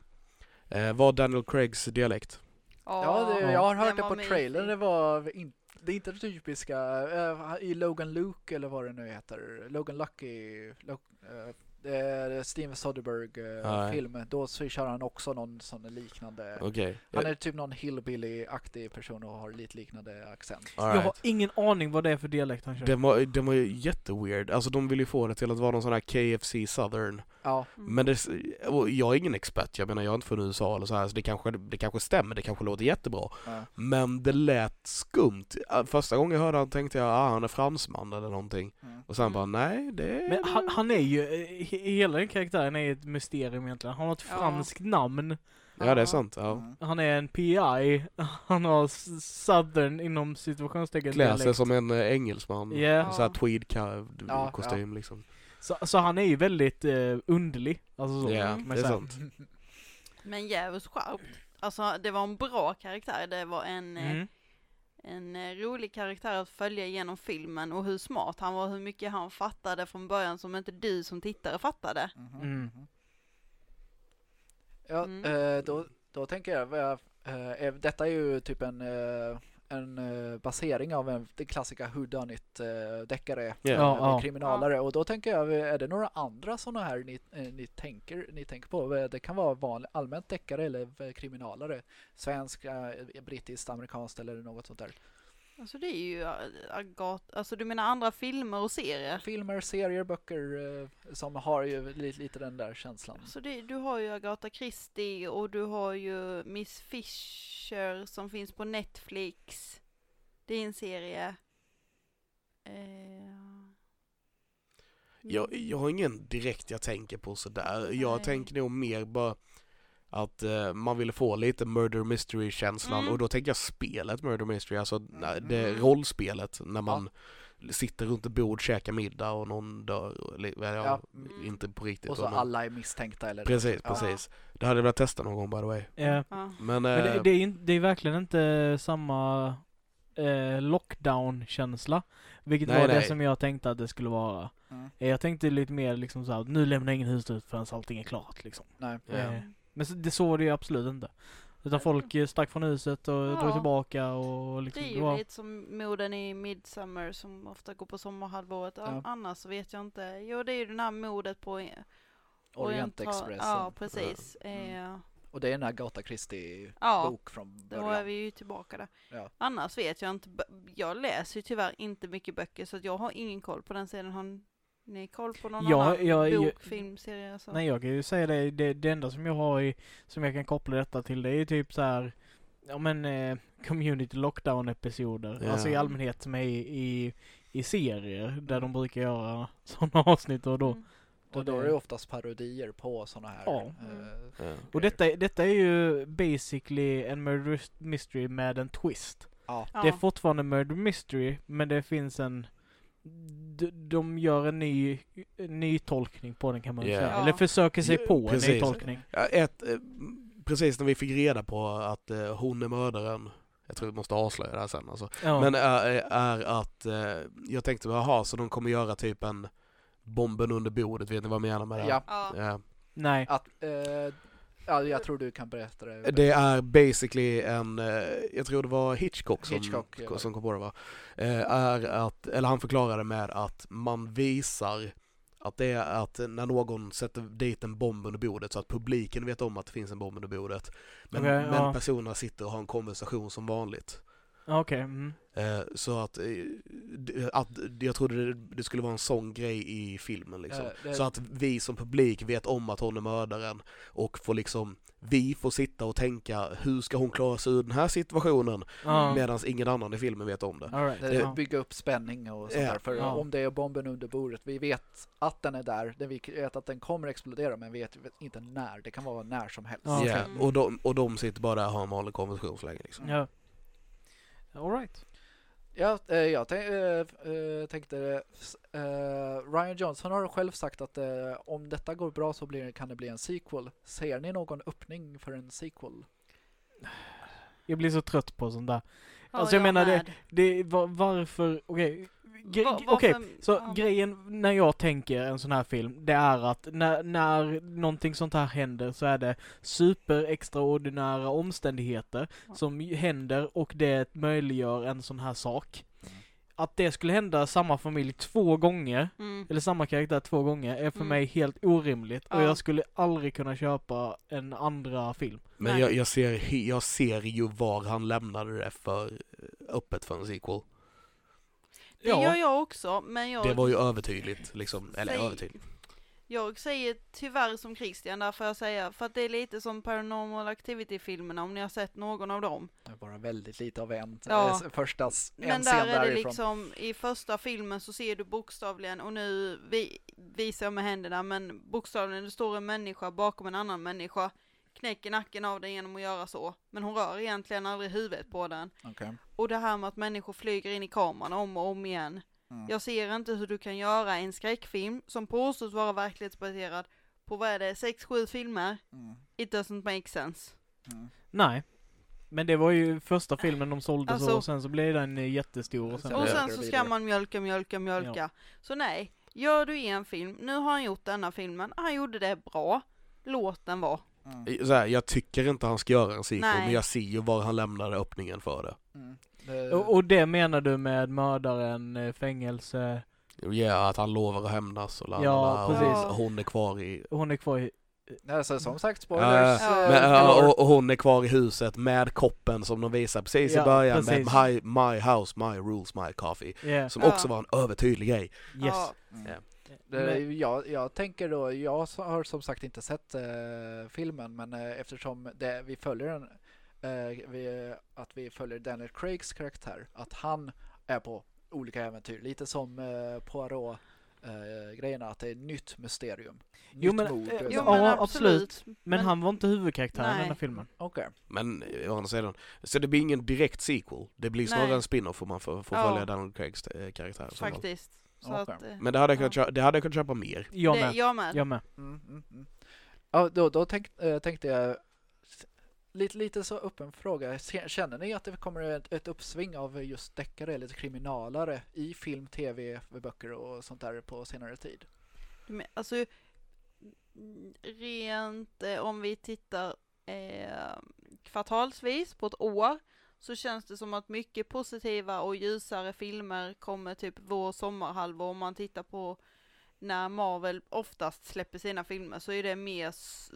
eh, var Daniel Craigs dialekt. Oh, ja, det, jag har hört det på trailern. Det var in, det är inte det typiska eh, i Logan Luke eller vad det nu heter. Logan Lucky. Lo, eh, eh, Steven Soderbergh-film, eh, ah, då så kör han också någon sån liknande. Okay. Han är typ någon hillbilly-aktig person och har lite liknande accent. Right. Jag har ingen aning vad det är för dialekt han kör. Den var, den var ju jätteweird. Alltså de ville ju få det till att vara någon sån här K F C Southern. Ja. Men det, jag är ingen expert. Jag menar, jag är inte från U S A eller så här, så det kanske, det kanske stämmer, det kanske låter jättebra. Ja. Men det lät skumt. Första gången jag hörde han tänkte jag, ah, han är fransman eller någonting. Mm. Och sen bara, nej, det... Men han, han är ju, hela den karaktären är ett mysterium egentligen. Han har ett franskt ja. namn. Ja, det är sant. Ja. Han är en P I. Han har Southern inom situationstecken. Klär sig som en engelsman. Yeah. Så här tweed-kostym ja, ja. liksom. Så, så han är ju väldigt eh, underlig. Alltså så. Yeah, det är sant. Men jävligt skarpt. Alltså det var en bra karaktär. Det var en, mm. en rolig karaktär att följa genom filmen. Och hur smart han var. Hur mycket han fattade från början som inte du som tittare fattade. Mm. Mm. Ja, mm. då, då tänker jag. Detta är ju typ en... en uh, basering av en klassiska whodunit-deckare uh, yeah. ja, ja. kriminalare. Och då tänker jag, är det några andra sådana här ni, ni, tänker, ni tänker på? Det kan vara vanlig, allmänt deckare eller kriminalare. Svensk, uh, brittiskt, amerikanskt eller något sånt där. Alltså det är ju Agatha, alltså du menar andra filmer och serier? Filmer, serier, böcker uh, som har ju lite, lite den där känslan. Så alltså det, du har ju Agatha Christie och du har ju Miss Fisher som finns på Netflix. Det är en serie. Uh... Jag, jag har ingen direkt jag tänker på sådär. Nej. Jag tänker nog mer bara... att uh, man ville få lite murder mystery-känslan. Mm. Och då tänker jag spelet murder mystery. Alltså mm. det rollspelet. När man ja. sitter runt ett bord, käkar middag och någon dör. Eller, ja, ja. Mm. Inte på riktigt. Och så och någon... alla är misstänkta. Eller precis, det. precis. Ja. Det hade jag velat testa någon gång, by the way. Yeah. Ja. Men, uh, Men det, det, är in, det är verkligen inte samma uh, lockdown-känsla. Vilket nej, var nej. det som jag tänkte att det skulle vara. Mm. Jag tänkte lite mer liksom så här, nu lämnar ingen huset ut förrän allting är klart. Liksom. Nej. Yeah. Mm. Men det såg det ju absolut inte. Utan folk stack från huset och ja. drog tillbaka. Och liksom, det är ju det var... lite som moden i Midsummer som ofta går på sommarhalvåret. Ja. Annars vet jag inte. Jo, det är ju den här modet på Orient, Orient Expressen. Ja, precis. Mm. Eh. Och det är den här Agatha Christie ja. bok från början. Då är vi ju tillbaka där. Ja. Annars vet jag inte. Jag läser ju tyvärr inte mycket böcker så att jag har ingen koll på den sidan han... Ni koll på någon ja, annan jag, bok, jag, film, serie alltså. Nej, jag kan ju säga det, det, det enda som jag har i, som jag kan koppla detta till, det är typ så här, ja men eh, community lockdown-episoder. Yeah. Alltså i allmänhet som är i, i, i serier där de brukar göra sådana avsnitt och då. Mm. Och då är det oftast parodier på sådana här. Ja. Eh, mm. Och detta, detta är ju basically en murder mystery med en twist. Ja. Det är fortfarande murder mystery, men det finns en De, de gör en ny, ny tolkning på den kan man yeah. säga. Eller försöker sig på ja, en precis. ny tolkning. Ja, ett, precis när vi fick reda på att eh, hon är mördaren. Jag tror vi måste avslöja det här sen. Alltså. Ja. Men är, är att eh, jag tänkte, jaha, så de kommer göra typ en bomben under bordet. Vet ni vad jag menar med det? Ja. Ja. Ja. Nej. Att, eh, ja, jag tror du kan berätta det. Det är basically en, jag tror det var Hitchcock som, Hitchcock, ja. som kom på det va? Är att, eller han förklarade med att man visar att det är att när någon sätter dit en bomb under bordet så att publiken vet om att det finns en bomb under bordet. Men, okay, men ja. personerna sitter och har en konversation som vanligt. Okay. Mm. Så att, att jag trodde det skulle vara en sån grej i filmen liksom. Äh, så att vi som publik vet om att hon är mördaren och får liksom, vi får sitta och tänka hur ska hon klara sig ur den här situationen mm. medan ingen annan i filmen vet om det. All right. Det bygger upp spänning och sånt äh, där. För ja. om det är bomben under bordet, vi vet att den är där, vi vet att den kommer explodera men vet inte när, det kan vara när som helst. Ja. Yeah. Mm. Och, de, och de sitter bara där och har en vanlig konversation så länge liksom. Ja. All right. Ja, eh, jag tänk, eh, eh, tänkte eh, Rian Johnson har själv sagt att eh, om detta går bra så blir, kan det bli en sequel. Ser ni någon öppning för en sequel? Jag blir så trött på sånt där. Oh, alltså jag, jag menar det, det var, varför okej. Okay. Var, okej, okay. Så ja. grejen när jag tänker en sån här film, det är att när när någonting sånt här händer så är det super extraordinära omständigheter ja. som händer och det möjliggör en sån här sak. att det skulle hända samma familj två gånger, mm. eller samma karaktär två gånger, är för mm. mig helt orimligt. Ja. Och jag skulle aldrig kunna köpa en andra film. Men jag, jag, ser, jag ser ju var han lämnade det för öppet för en sequel. Det ja, gör jag också, men jag... Det var ju övertydligt, liksom. Eller säg... övertydligt. Jag säger tyvärr som Christian, där får jag säga. För att det är lite som Paranormal Activity-filmerna, om ni har sett någon av dem. Det är bara väldigt lite av en. Ja. Första, en Men där är det liksom, i första filmen så ser du bokstavligen, och nu vi, visar jag med händerna, men bokstavligen det står en människa bakom en annan människa, knäcker nacken av den genom att göra så. Men hon rör egentligen aldrig huvudet på den. Okay. Och det här med att människor flyger in i kameran om och om igen. Mm. Jag ser inte hur du kan göra en skräckfilm som påstås vara verklighetsbaserad på vad är det, sex sju filmer. Mm. It doesn't make sense. Mm. Nej, men det var ju första filmen de sålde alltså, så, och sen så blev den jättestor. Och sen, och sen så ska man mjölka, mjölka, mjölka. Ja. Så nej, gör du en film, nu har han gjort denna filmen, han gjorde det bra, låt den vara. Mm. Så här, jag tycker inte han ska göra en sequel, nej. Men jag ser ju var han lämnade öppningen för det. Mm. Det... Och, och det menar du med mördaren, fängelse? Ja, yeah, att han lovar att hämnas och landa. Ja, precis. Och hon är kvar i... Hon är kvar i... Alltså, som sagt, spoilers. Uh, uh, men, uh, och, och hon är kvar i huset med koppen som de visar precis ja, i början. Precis. Med my, my house, my rules, my coffee. Yeah. Som också uh. var en övertydlig grej. Yes. Uh. Mm. Yeah. Det, jag, jag tänker då, jag har som sagt inte sett eh, filmen, men eh, eftersom det, vi följer en, eh, vi, att vi följer Daniel Craigs karaktär, att han är på olika äventyr, lite som eh, Poirot eh, grejerna, att det är nytt mysterium. Nytt jo, men, mod, eh, jo, men ja, absolut. Men, men han var inte huvudkaraktären nej. I den här filmen. Okej. Okay. Men å andra sidan, så det blir ingen direkt sequel. Det blir snarare nej. En spin-off om man får, får ja. Följa Daniel Craigs eh, karaktär. Faktiskt. Så okay. att, men det hade jag kunnat, ja. det hade jag kunnat köpa mer. Jag med. Det, jag med. Jag med. Mm, mm, mm. Ja, då då tänk, äh, tänkte jag lite, lite så öppen fråga. Känner ni att det kommer ett, ett uppsving av just deckare eller kriminalare i film, tv, böcker och sånt där på senare tid? Men, alltså, rent om vi tittar eh, kvartalsvis på ett år, så känns det som att mycket positiva och ljusare filmer kommer typ vår sommarhalvår. Om man tittar på när Marvel oftast släpper sina filmer, så är det mer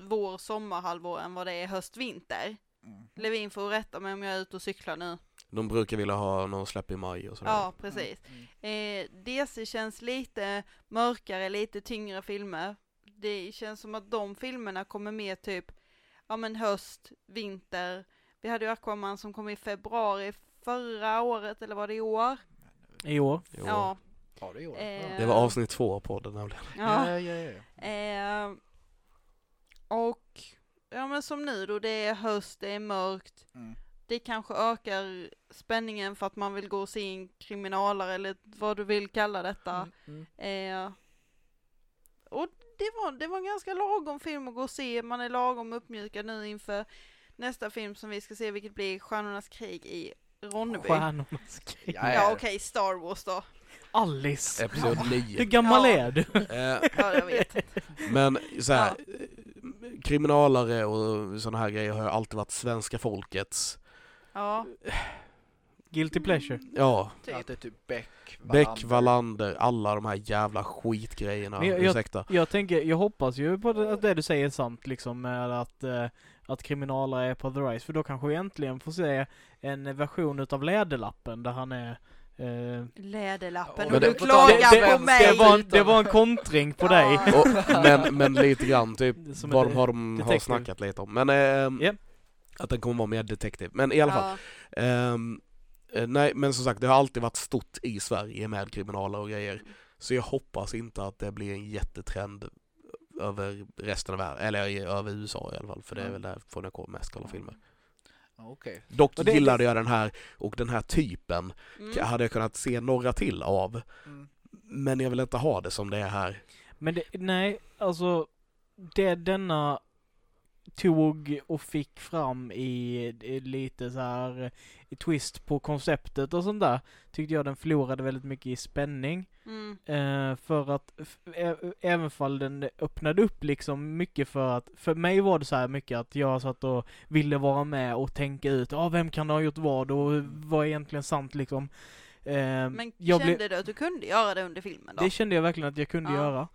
vår sommarhalvår än vad det är höst-vinter. Mm. Levin får rätta mig om jag är ute och cyklar nu. De brukar vilja ha någon släpp i maj och sådär. Ja, precis. Mm. Eh, D C känns lite mörkare, lite tyngre filmer. Det känns som att de filmerna kommer mer typ ja, men höst, vinter. Vi hade ju Aquaman som kom i februari förra året, eller var det i år? I år. I år. Ja. Ja, det, i år. Eh, det var avsnitt två på den här. Ja, ja, ja. ja. Eh, och ja, men som nu då, det är höst, det är mörkt. Mm. Det kanske ökar spänningen för att man vill gå och se en kriminalare, eller vad du vill kalla detta. Mm, mm. Eh, och det var, det var en ganska lagom film att gå och se. Man är lagom uppmjukad nu inför... Nästa film som vi ska se, vilket blir Stjärnornas krig i Ronneby. Stjärnornas krig. Ja, ja okej, okay, Star Wars då. Alice. Episod nio. Hur gammal ja. Är du? Ja, jag vet. Men så här, ja. Kriminalare och sådana här grejer har ju alltid varit svenska folkets. Ja. Guilty pleasure. Ja. Typ. Det är typ Beck, Wallander. Beck, Wallander, alla de här jävla skitgrejerna. Jag, ursäkta. Jag, jag tänker, jag hoppas ju på det, att det du säger är sant, liksom, med att... Eh, att kriminaler är på the rise, för då kanske vi äntligen får se en version utav Läderlappen där han är eh... Läderlappen, och du klagar på mig. Det var en, det var en kontring på dig. Och, men, men lite grann typ vad de har, de har snackat lite om. Men eh, yeah. att den kommer vara mer detektiv. Men i alla fall. Ja. Eh, nej, men som sagt, det har alltid varit stort i Sverige med kriminaler och grejer. Så jag hoppas inte att det blir en jättetrend över resten av världen, eller över U S A i alla fall, för det är väl där får jag kolla mest kolla filmer. Okay. Dock gillade jag den här, och den här typen mm. hade jag kunnat se några till av, mm. men jag vill inte ha det som det är här. Men det, nej, alltså det denna tog och fick fram i, i lite så här i twist på konceptet och sånt där, tyckte jag den förlorade väldigt mycket i spänning. Mm. Eh, för att f- ä- även fall den öppnade upp liksom mycket, för att för mig var det så här mycket att jag satt och ville vara med och tänka ut, ja ah, vem kan ha gjort vad och vad är egentligen sant liksom. Eh, Men jag kände ble... du att du kunde göra det under filmen då? Det kände jag verkligen att jag kunde ja. göra.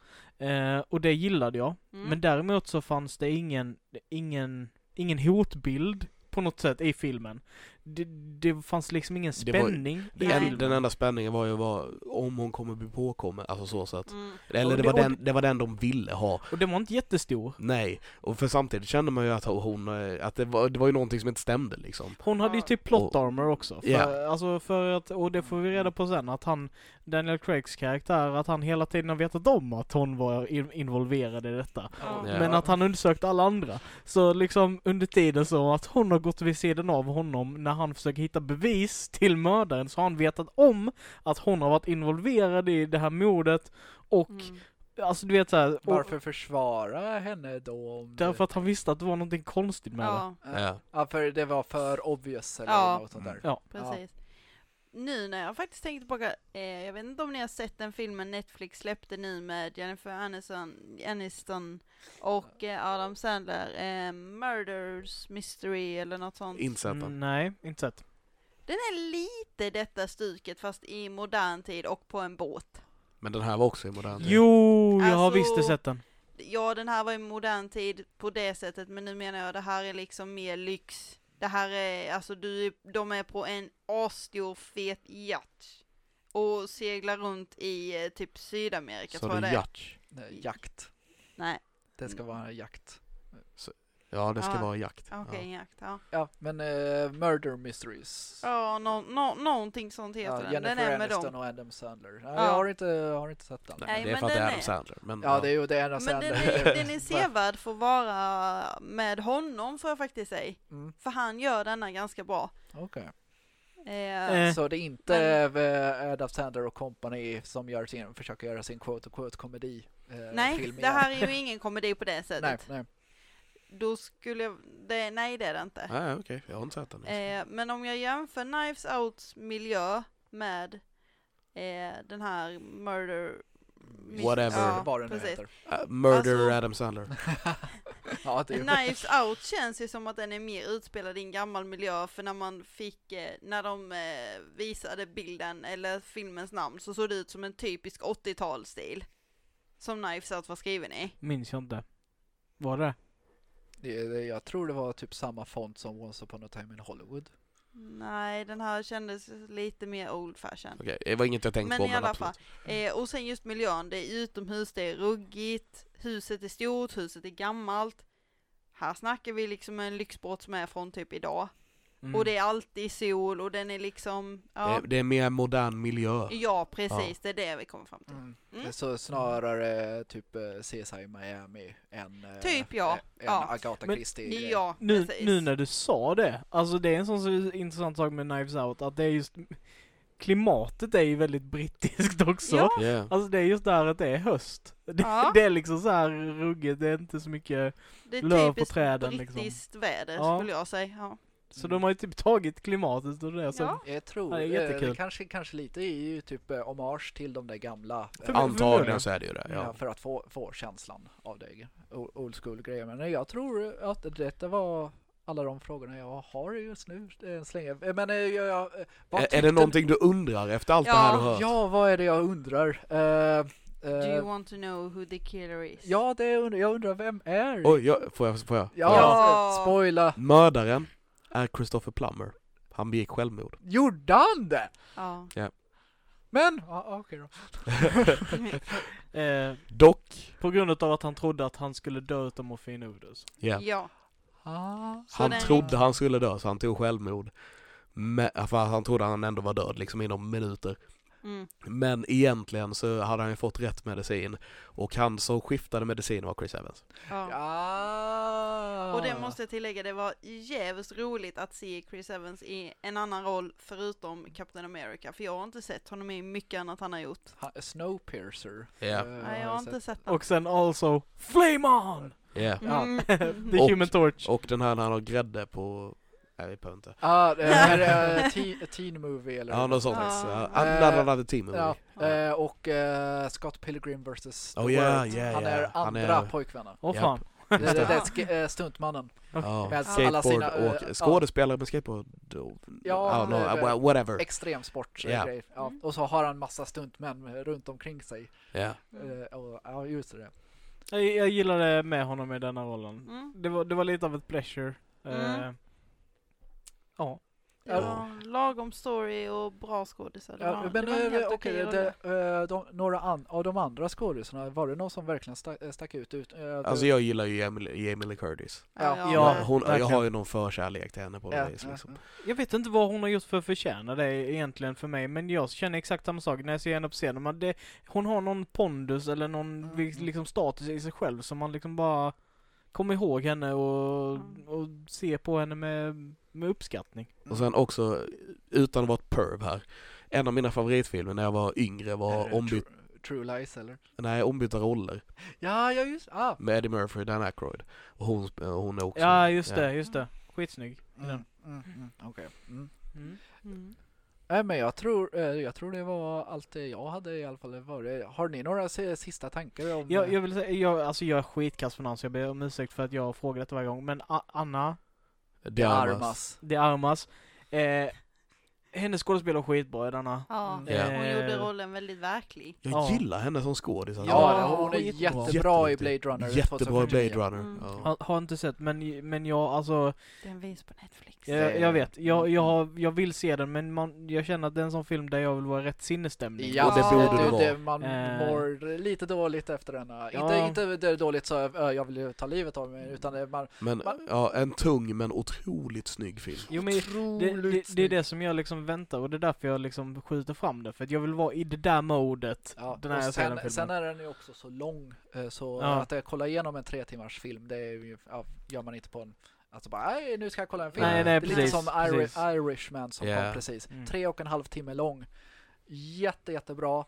Eh, och det gillade jag. Mm. Men däremot så fanns det ingen, ingen, ingen hotbild på något sätt i filmen. Det, det fanns liksom ingen spänning. Det var, den, den enda spänningen var ju var, om hon kommer bli påkommen. Alltså så sätt. Mm. Eller det var, den, det var den de ville ha. Och det var inte jättestor. Nej. Och för samtidigt kände man ju att hon att det var, det var ju någonting som inte stämde liksom. Hon hade ju typ plot armor också. För, yeah. alltså för att, och det får vi reda på sen. Att han, Daniel Craigs karaktär, att han hela tiden har vetat om att hon var involverad i detta. Mm. Yeah. Men att han undersökt alla andra. Så liksom under tiden så att hon har gått vid sidan av honom när han försöker hitta bevis till mördaren, så har han vetat om att hon har varit involverad i det här mordet och mm. alltså du vet så här, varför försvara henne då? Om därför att han visste att det var någonting konstigt med ja. det. Ja. ja, för det var för obvious eller ja. något sånt där. Ja, precis. Ja. Nu när jag faktiskt tänkt tillbaka, eh, jag vet inte om ni har sett den filmen Netflix släppte nu med Jennifer Aniston, Aniston och eh, Adam Sandler, eh, Murders Mystery eller något sånt. Inte sett mm, Nej, inte sett. Den är lite detta stycket fast i modern tid och på en båt. Men den här var också i modern tid. Jo, jag alltså, har visst sett den. Ja, den här var i modern tid på det sättet, men nu menar jag det här är liksom mer lyx. Det här är, alltså du, de är på en asstor fet yacht och seglar runt i typ Sydamerika. Så tror det är yacht? Nej, jakt. Nej. Det ska vara en jakt. Så, ja, det ska ah. vara en jakt. Okej, okay, ja. en jakt, ja. Ja, men uh, Murder Mysteries. Ja, no, no, någonting sånt heter ja, den. Jennifer den Aniston dem. och Adam Sandler. Ja, ja. Jag har inte, har inte sett den. Nej, Nej, det är för att det är Adam Sandler. Men, ja, ja, det är ju det är Adam Sandler. Men den är, den är sevärd för att vara med honom, får jag faktiskt säga. Mm. För han gör denna ganska bra. Okej. Okay. Eh, så det är inte men, Adam Sandler och company som gör sin, försöker göra sin quote-quote-komedi. Eh, nej, film det här är ju ingen komedi på det sättet. nej, nej. Då skulle jag, det, nej det är det inte. Nej, ah, okej, okay. jag har inte sett den. Eh, men om jag jämför Knives Outs miljö med eh, den här Murder... Whatever. Ja, vad den precis. heter. Uh, murder alltså, Adam Sandler. ja, Knives Out känns ju som att den är mer utspelad i en gammal miljö, för när man fick, när de visade bilden eller filmens namn så såg det ut som en typisk åttiotalsstil som Knives Out var skriven i. Minns jag inte. Var det? Jag tror det var typ samma font som Once Upon a Time in Hollywood. Nej, den här kändes lite mer old fashion. Okej, det var inget jag tänkt men på. Men i alla fall. Eh, och sen just miljön, det är utomhus, det är ruggigt, huset är stort, huset är gammalt. Här snackar vi liksom en lyxbåt som är från typ idag. Mm. Och det är alltid sol och den är liksom... Ja. Det, är, det är mer modern miljö. Ja, precis. Ja. Det är det vi kommer fram till. Mm. Mm. Så snarare typ C S I Miami än, typ, ja. än ja. Agatha Christie. Ja, nu, nu när du sa det, alltså det är en sån så intressant sak med Knives Out att det är just... Klimatet är ju väldigt brittiskt också. Ja. Yeah. Alltså det är just där att det är höst. Det, ja. det är liksom så här ruggigt, det är inte så mycket löv på träden. Det är typiskt brittiskt liksom. väder ja. skulle jag säga, ja. Så de har ju typ tagit klimatet och det. Så ja. Jag tror det, är det kanske, kanske lite är ju typ hommage till de där gamla. För, antagligen så är det ju det. Ja. För att få, få känslan av det. Old school grejer. Men jag tror att detta var alla de frågorna jag har just nu. Men jag, jag, vad är, är det någonting du undrar efter allt ja. det här du hört? Ja, vad är det jag undrar? Uh, Do you want to know who the killer is? Ja, det undrar, jag undrar vem är det? Oj, ja, får jag? Får jag? Ja, ja. Spoila. Mördaren är Christopher Plummer. Han begick självmord. Gjorde han det? Ja. Yeah. Men, ah, okej okay då. eh, Dock. På grund av att han trodde att han skulle dö utom morfinodus. Yeah. Ja. Ah. Han trodde är... han skulle dö så han tog självmord. Men, för han trodde han ändå var död liksom inom minuter. Mm. Men egentligen så hade han ju fått rätt medicin och han som skiftade medicin var Chris Evans. Ja. ja. Och det måste jag tillägga, det var jävligt roligt att se Chris Evans i en annan roll förutom Captain America, för jag har inte sett honom i mycket annat han har gjort. Ha, Snowpiercer. Yeah. Uh, Nej, jag har inte sett den. Och sen also Flame On. Yeah. Mm. The och, Human Torch. Och den här när han har grädde på. Nej, vi behöver inte. Ja, det är en teen movie eller ja, något sånt. Another teen movie. Ja, och uh, Scott Pilgrim versus. Oh, yeah, yeah, yeah. Han är andra han är... pojkvännen. Åh oh, fan. Det är, det är stuntmannen. Ja. Med alla sina, och, skådespelare med skateboard. Ja, know, whatever. Extremsport. Yeah. Grej. Ja. Och så har han massa stuntmän runt omkring sig. Yeah. Och, ja, just det. Jag, jag gillade med honom i denna rollen. Mm. Det, var, det var lite av ett pleasure. Mm. Uh, ja. Ja, lagom story och bra skådisar. Ja, men okej, okay, de, de, några an, av de andra skådisarna, var det någon som verkligen stack, stack ut? ut alltså jag gillar ju Jamie Lee Curtis. Ja. Ja, hon, jag har ju någon förkärlek till henne på det ja. vis. Liksom. Jag vet inte vad hon har gjort för att förtjäna det egentligen för mig, men jag känner exakt samma sak när jag ser henne på scenen. Det, hon har någon pondus eller någon mm. liksom, status i sig själv som man liksom bara kommer ihåg henne och, mm. och ser på henne med... med uppskattning. Och sen också, utan att vara ett perv här, en av mina favoritfilmer när jag var yngre var ombyt... True, True Lies, eller? Nej, ombytta roller. Ja, ja just ah. Med Eddie Murphy och Dan Aykroyd. Och hon, hon är också... Ja, just ja. det, just det. Skitsnygg. Mm. Mm. Mm. Mm. Okej. Okay. Mm. Mm. Mm. Nej, men jag tror, jag tror det var allt det jag hade i alla fall varit. Har ni några sista tankar? Om... Jag, jag vill säga, jag, alltså jag är skitkass för någon, så jag ber om ursäkt för att jag frågar detta varje gång. Men Anna... De Armas. De Armas. Eh, hennes skådespel var skitbra i denna. Ja, mm. hon eh, gjorde rollen väldigt verklig. Jag ja. gillar henne som skådis. Ja, ja, hon är jättebra, jättebra i Blade Runner. Jättebra i Blade Runner. Mm. Ja. Har, har inte sett, men, men jag alltså... Den finns på Netflix. Jag, jag vet, jag, jag, jag vill se den, men man, jag känner att den som film där jag vill vara rätt sinnesstämning. Ja, och det borde det, det vara. Det, man eh. mår lite dåligt efter denna. Ja. Inte, inte det är dåligt så jag, jag vill ta livet av mig, utan det, man, men, man... Ja, en tung men otroligt snygg film. Jo, men det, det, det är det som jag liksom väntar, och det är därför jag liksom skjuter fram det, för att jag vill vara i det där modet. Ja, den här sen, sen är den ju också så lång, så ja. att jag kollar igenom en tre timmars film, det är ju, ja, gör man inte på en, alltså bara nej, nu ska jag kolla en film. Nej, nej, det är precis, lite som Irish, Irishman som yeah. kom precis. Mm. Tre och en halv timme lång. Jätte, jättebra.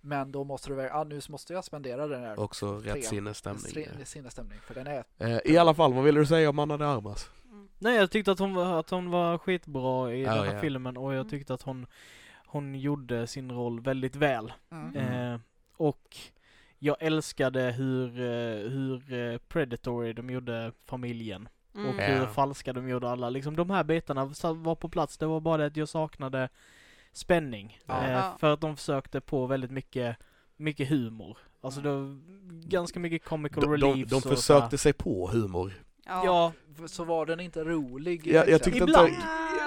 Men då måste du väl, ah, nu måste jag spendera den här. Också rätt sinnesstämning. Sinnesstämning, för den är... Eh, I alla fall, vad vill du säga om Ana de Armas? Nej, jag tyckte att hon, att hon var skitbra i oh, den här yeah. filmen, och jag tyckte att hon, hon gjorde sin roll väldigt väl. Mm. Eh, och jag älskade hur, hur predatory de gjorde familjen. Mm. Och hur yeah. falska de gjorde alla. Liksom, de här bitarna var på plats. Det var bara det att jag saknade spänning. Mm. Eh, för att de försökte på väldigt mycket, mycket humor. Alltså det var ganska mycket comical de, relief. De, de försökte sig på humor. Ja, så var den inte rolig. Ja, jag, tyckte inte,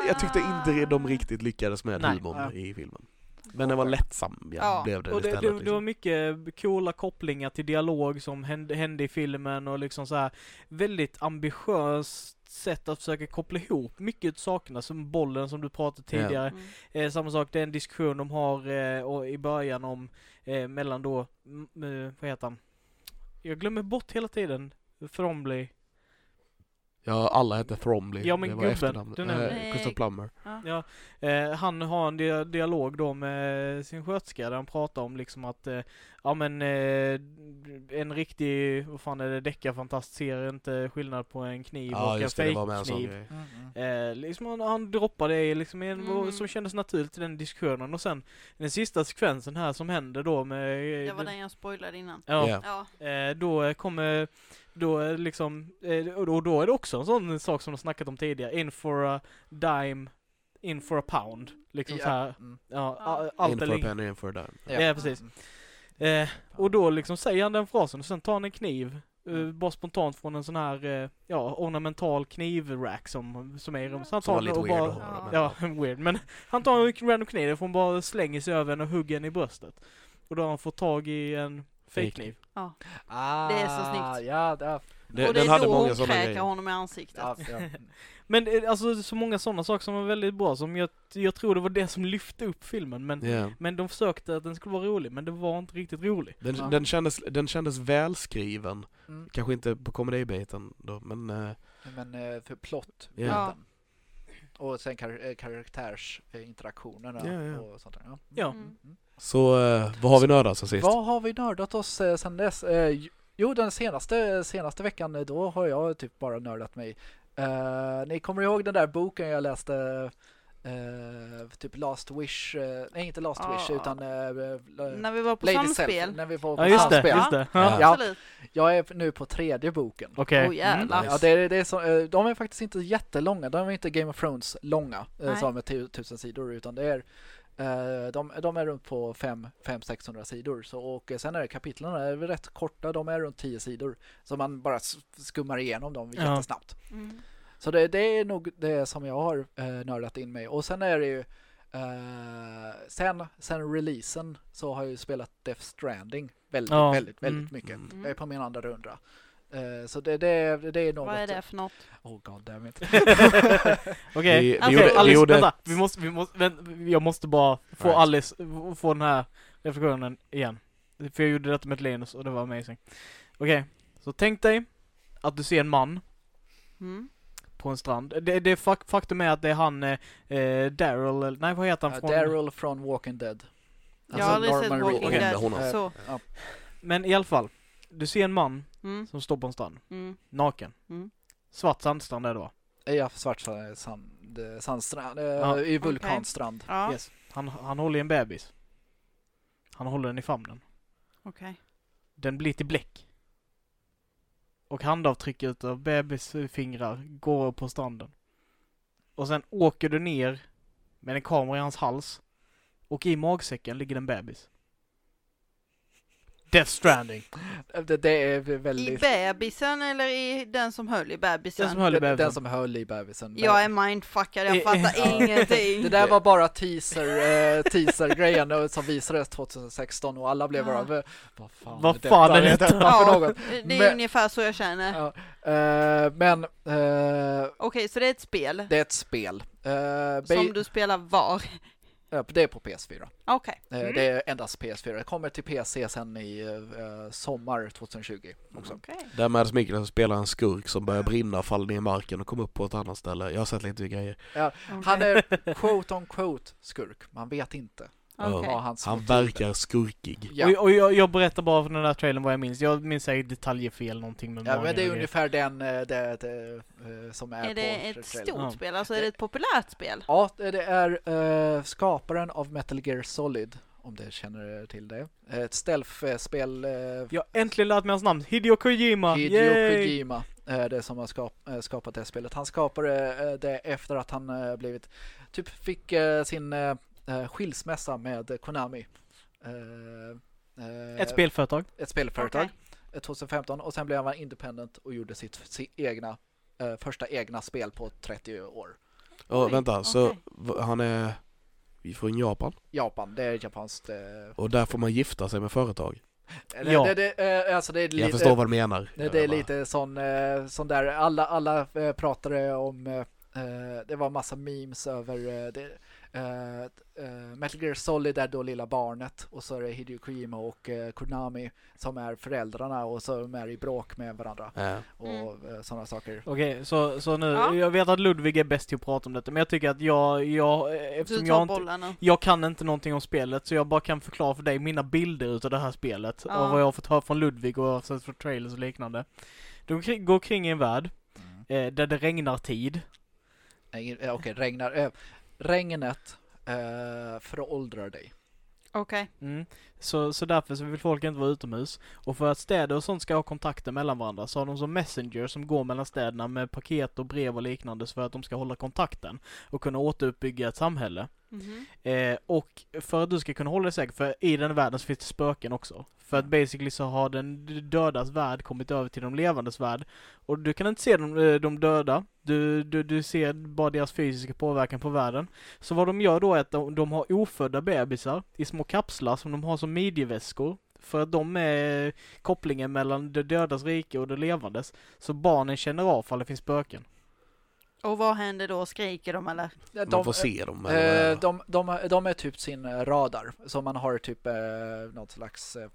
jag tyckte inte de riktigt lyckades med humorn ja. i filmen. Men den var lättsam. Jag ja. blev det, och det, istället, det, det liksom. var mycket coola kopplingar till dialog som hände, hände i filmen. Och liksom så här, väldigt ambitiöst sätt att försöka koppla ihop mycket sakerna, som bollen som du pratade tidigare. Mm. Eh, samma sak, det är en diskussion de har eh, i början om eh, mellan då, m- m- vad heter han? Jag glömmer bort hela tiden. Fromley. Ja, alla heter Thromley. Ja, men det var efternamnet. Eh, Christopher Plummer. Ja. Ja, eh, han har en dia- dialog då med sin sköterska där han pratar om liksom att eh, ja, men, eh, en riktig, vad fan är det, deckarfantast ser inte skillnad på en kniv ja, och en fejkkniv. Mm-hmm. Eh, liksom han, han droppar det liksom, en, mm. som kändes naturligt i den diskussionen. Och sen den sista sekvensen här som hände då med... Det var den jag spoilade innan. Ja, yeah. ja. Eh, då kommer... Då, liksom, och då är det också en sån sak som de snackat om tidigare. In for a dime, in for a pound. Liksom yeah. så här, mm. ja, all, allt in for a penny, in for a dime. Yeah. Ja, precis. Mm. Eh, och då liksom säger han den frasen och sen tar han en kniv. Uh, bara spontant från en sån här uh, ja, ornamental knivrack som, som är i rummet. Så han tar lite och weird bara, höra, men... Ja, weird. Men han tar en random kniv och hon bara slänger sig över och hugger henne i bröstet. Och då har han fått tag i en... fejkkniv. Ja. Ah, det är så snyggt. Ja, det är... Det, och det är då hon kräkar honom i ansiktet. Ja, ja. Men alltså så många sådana saker som var väldigt bra. Som jag, jag tror det var det som lyfte upp filmen. Men, yeah. men de försökte att den skulle vara rolig. Men det var inte riktigt rolig. Den, ja. den, kändes, den kändes välskriven. Mm. Kanske inte på komedibiten då. Men, uh... men för plott. Yeah. Ja. Och sen kar- karaktärsinteraktionerna yeah, yeah. och sånt där. Ja. ja. Mm. Mm. Så eh, vad har vi nördat så sist? Vad har vi nördat oss eh, sen dess? Eh, jo, den senaste, senaste veckan då har jag typ bara nördat mig. Eh, ni kommer ihåg den där boken jag läste Uh, typ Last Wish, uh, nej inte Last ah, Wish utan uh, när vi var på samspel. När vi var på ja, just samspel. Det, just det. Ja. Ja. Jag är nu på tredje boken. Okej. Okay. Oh, mm. nice. Ja, det, det är så, de är faktiskt inte jättelånga. De är inte Game of Thrones långa nej. som är tusen sidor, utan det är Uh, de, de är runt på fem hundra sexhundra sidor. Så, och sen är det, kapitlarna är rätt korta. De är runt tio sidor. Så man bara skummar igenom dem ja. jättesnabbt. Mm. Så det, det är nog det som jag har uh, nördat in mig. Och sen är det ju uh, sen, sen releasen så har jag ju spelat Death Stranding väldigt, ja. väldigt, väldigt mm. mycket. Mm. Jag är på min andra runda. Uh, så det, det, det är något. Vad är det för något? Oh god damn it. Okej. Vi, vi, okay. Alice, gjorde... vänta. Vi måste, vi måste, vänta. Jag måste bara få right. Alice få den här reflektionen igen. För jag gjorde detta med Linus och det var amazing. Okej. Okay. Så tänk dig att du ser en man mm. på en strand. Det, det faktum är att det är han eh, Daryl. Nej, vad heter han? Från... Uh, Daryl från Walking Dead. Alltså ja, Norman Reedus. Walking Dead. Hon, så. Ja. Men i alla fall. Du ser en man mm. som står på en strand. Mm. Naken. Mm. Svart sandstrand är det, va? Ja, svart sand, sandstrand. Ja. I vulkanstrand. Okay. Ja. Yes. Han, han håller i en bebis. Han håller den i famnen. Okej. Okay. Den blir till bläck. Och handavtryck utav bebisfingrar går på stranden. Och sen åker du ner med en kamera i hans hals. Och i magsäcken ligger en bebis. Death Stranding. Det, det är väldigt... I bebisen eller i den som höll i bebisen? Den som höll i bebisen. Den som höll i bebisen. Jag är mindfuckad, jag fattar ingenting. Det där var bara teaser, eh, teaser-grejen som visades tjugohundrasexton och alla blev bara... Ja. Vad fan, Vad fan är det? Detta? Ja, för något? Det är men, ungefär så jag känner. Ja, eh, men... Eh, Okej, okay, så det är ett spel? Det är ett spel. Eh, be- som du spelar var? Det är på P S fyra. Okay. Mm. Det är endast P S fyra. Det kommer till P C sen i uh, sommar tjugohundratjugo också. Okay. Där Mads Mikkelsen spelar en skurk som börjar brinna, faller ner i marken och kommer upp på ett annat ställe. Jag har sett lite grejer. Ja. Okay. Han är quote on quote skurk. Man vet inte. Okay. Han, han verkar skurkig. Ja. Och, och jag, jag berättar bara från den där trailern vad jag minns. Jag minns säkert detaljefel någonting. Med ja, men det är ungefär den det, det, det, som är, är på det ett trailern. Stort ja. Spel? Alltså är det ett populärt spel? Ja, det är uh, skaparen av Metal Gear Solid, om det känner till det. Ett stealth-spel. Uh, jag har äntligen lärt mig hans namn. Hideo Kojima. Hideo Yay! Kojima. Det som har skap- skapat det spelet. Han skapade det efter att han blivit typ fick uh, sin... Uh, Uh, skilsmässa med Konami. Uh, uh, ett spelföretag. Ett spelföretag. Okay. tjugohundrafemton. Och sen blev han independent och gjorde sitt, sitt egna, uh, första egna spel på trettio år. Oh, vänta, okay. Så han är från Japan? Japan, det är japanskt. Uh, och där får man gifta sig med företag? Ja. Det, det, alltså det är lite, jag förstår vad du menar. Det, det är lite sån, sån där, alla, alla pratade om, uh, det var massa memes över... Uh, det, Uh, uh, Metal Gear Solid är då lilla barnet och så är det Hideo Kojima och uh, Konami som är föräldrarna och som är i bråk med varandra äh. och mm. uh, sådana saker. Okej, okay, så, så nu, ja. Jag vet att Ludvig är bäst till att prata om detta, men jag tycker att jag, jag eftersom jag inte, jag kan inte någonting om spelet, så jag bara kan förklara för dig mina bilder utav det här spelet ja. Och vad jag har fått höra från Ludvig och sett från trailers och liknande. De k- går kring i en värld mm. eh, där det regnar tid. Okej, okay, regnar... Eh, Regnet eh, föråldrar dig. Okej. Okay. Mm. Så, så därför så vill folk inte vara utomhus. Och för att städer och sånt ska ha kontakter mellan varandra så har de som messenger som går mellan städerna med paket och brev och liknande för att de ska hålla kontakten och kunna återuppbygga ett samhälle. Mm-hmm. Eh, och för att du ska kunna hålla dig säker, för i den världen så finns det spöken också. För att basically så har den dödas värld kommit över till de levandes värld. Och du kan inte se de, de döda. Du, du, du ser bara deras fysiska påverkan på världen. Så vad de gör då är att de, de har ofödda bebisar i små kapslar som de har som midjeväskor. För att de är kopplingen mellan det dödas rike och det levandes. Så barnen känner av ifall det finns spöken. Och vad händer då? Skriker de eller? De, man får se dem. Eller? De, de, de är typ sin radar. Så man har typ eh, något slags... Eh,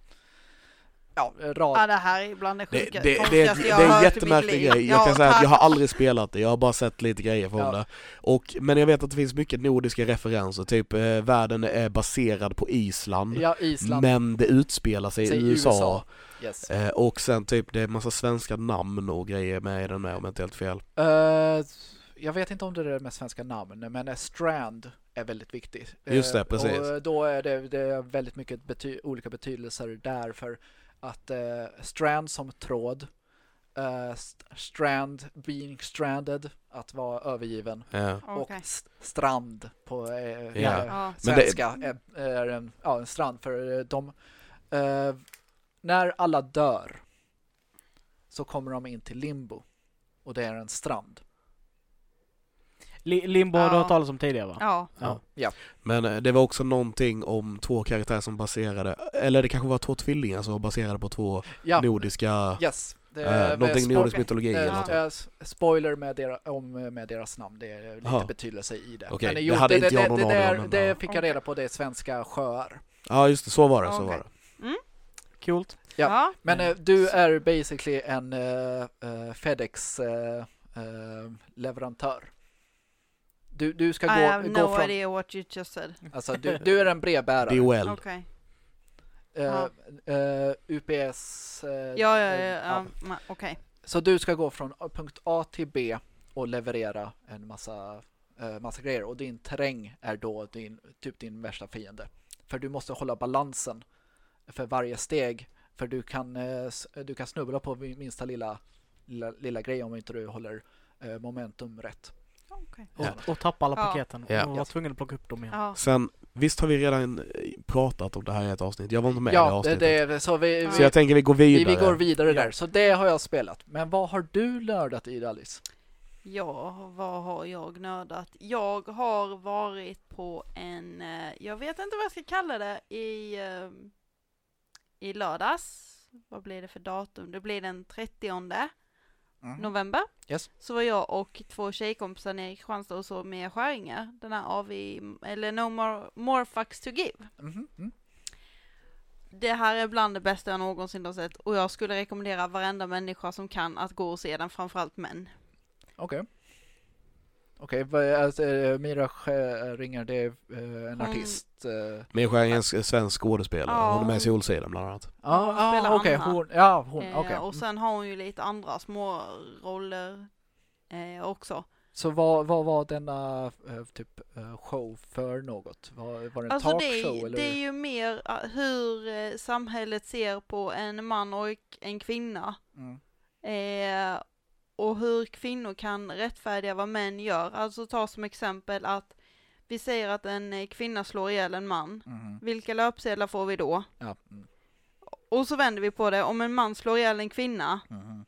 ja, radar. Ja, det här är ibland det sjuka. Det, det, det, det, det är en jättemärklig grej. Jag ja, kan säga att jag har aldrig spelat det. Jag har bara sett lite grejer från ja. det. Och, men jag vet att det finns mycket nordiska referenser. Typ eh, världen är baserad på Island. Ja, Island. Men det utspelar sig i U S A. U S A. Yes. Eh, och sen typ det är en massa svenska namn och grejer med i den här om jag inte helt fel. Uh, jag vet inte om det är det med svenska namn, men Strand är väldigt viktigt. Just det, precis. Och då är det, det är väldigt mycket bety- olika betydelser där, för att eh, strand som tråd, eh, strand, being stranded, att vara övergiven, yeah. Och okay. st- strand på eh, yeah. Ja, svenska det... är, är en, ja, en strand för de eh, när alla dör så kommer de in till limbo och det är en strand. Limbo, ja. Du har talat om tidigare, va? Ja. Ja. Ja. Men det var också någonting om två karaktärer som baserade, eller det kanske var två tvillingar som var baserade på två ja. nordiska... Yes. Det är, äh, någonting spo- nordisk mytologi. Det, eller det är spoiler med deras, om med deras namn. Det är lite Aha. betydelse i det. Okay. Men, jo, det hade det, inte jag någon det, det, det, det fick jag reda på, det är svenska sjöar. Ja, just det. Så var det. Så okay. var det. Mm. Coolt. Ja. Ja. Men äh, du är basically en äh, FedEx äh, äh, leverantör. Du, du ska I gå, have no gå från, idea what you just said. Alltså, du, du är en brevbärare. D O L. Okay. Uh, uh, U P S. Uh, ja, ja, ja. Uh. Okay. Så du ska gå från punkt A till B och leverera en massa, uh, massa grejer. Och din terräng är då din, typ din värsta fiende. För du måste hålla balansen för varje steg. För du kan, uh, du kan snubbla på minsta lilla, lilla, lilla grej om inte du håller uh, momentum rätt. Okay. Och, yeah. och tappa alla paketen yeah. och var yes. tvungen att plocka upp dem igen. Yeah. Sen, visst har vi redan pratat om det här i ett avsnitt. Jag var inte med ja, i det avsnittet. Det, det, så, vi, vi, så jag tänker vi går vidare. Vi, vi går vidare ja. där. Så det har jag spelat. Men vad har du nördat i det, Alice? Ja, vad har jag nördat? Jag har varit på en, jag vet inte vad jag ska kalla det, i, i lördags. Vad blir det för datum? Det blir den trettionde. Mm. november. Yes. Så var jag och två tjejkompisar nere i Kristianstad och så med skäringar. Den här av i, eller No More, more Fucks to Give. Mm. Mm. Det här är bland det bästa jag någonsin har sett. Och jag skulle rekommendera varenda människa som kan att gå och se den, framförallt män. Okej. Okay. Okej, okay, alltså, Mira Ringer, det är en artist. Hon... Mira Skäringer är en svensk skådespelare. Ja, hon är med i Solsidan bland annat. Ja, ah, ah, okej. Okay, hon, ja, hon, okay. Och sen har hon ju lite andra små roller eh, också. Så vad, vad var denna typ show för något? Var, var det en alltså talkshow? Det, eller? Det är ju mer hur samhället ser på en man och en kvinna. Mm. Eh, Och hur kvinnor kan rättfärdiga vad män gör. Alltså ta som exempel att vi säger att en kvinna slår ihjäl en man. Mm. Vilka löpsedlar får vi då? Ja. Mm. Och så vänder vi på det. Om en man slår ihjäl en kvinna. Mm.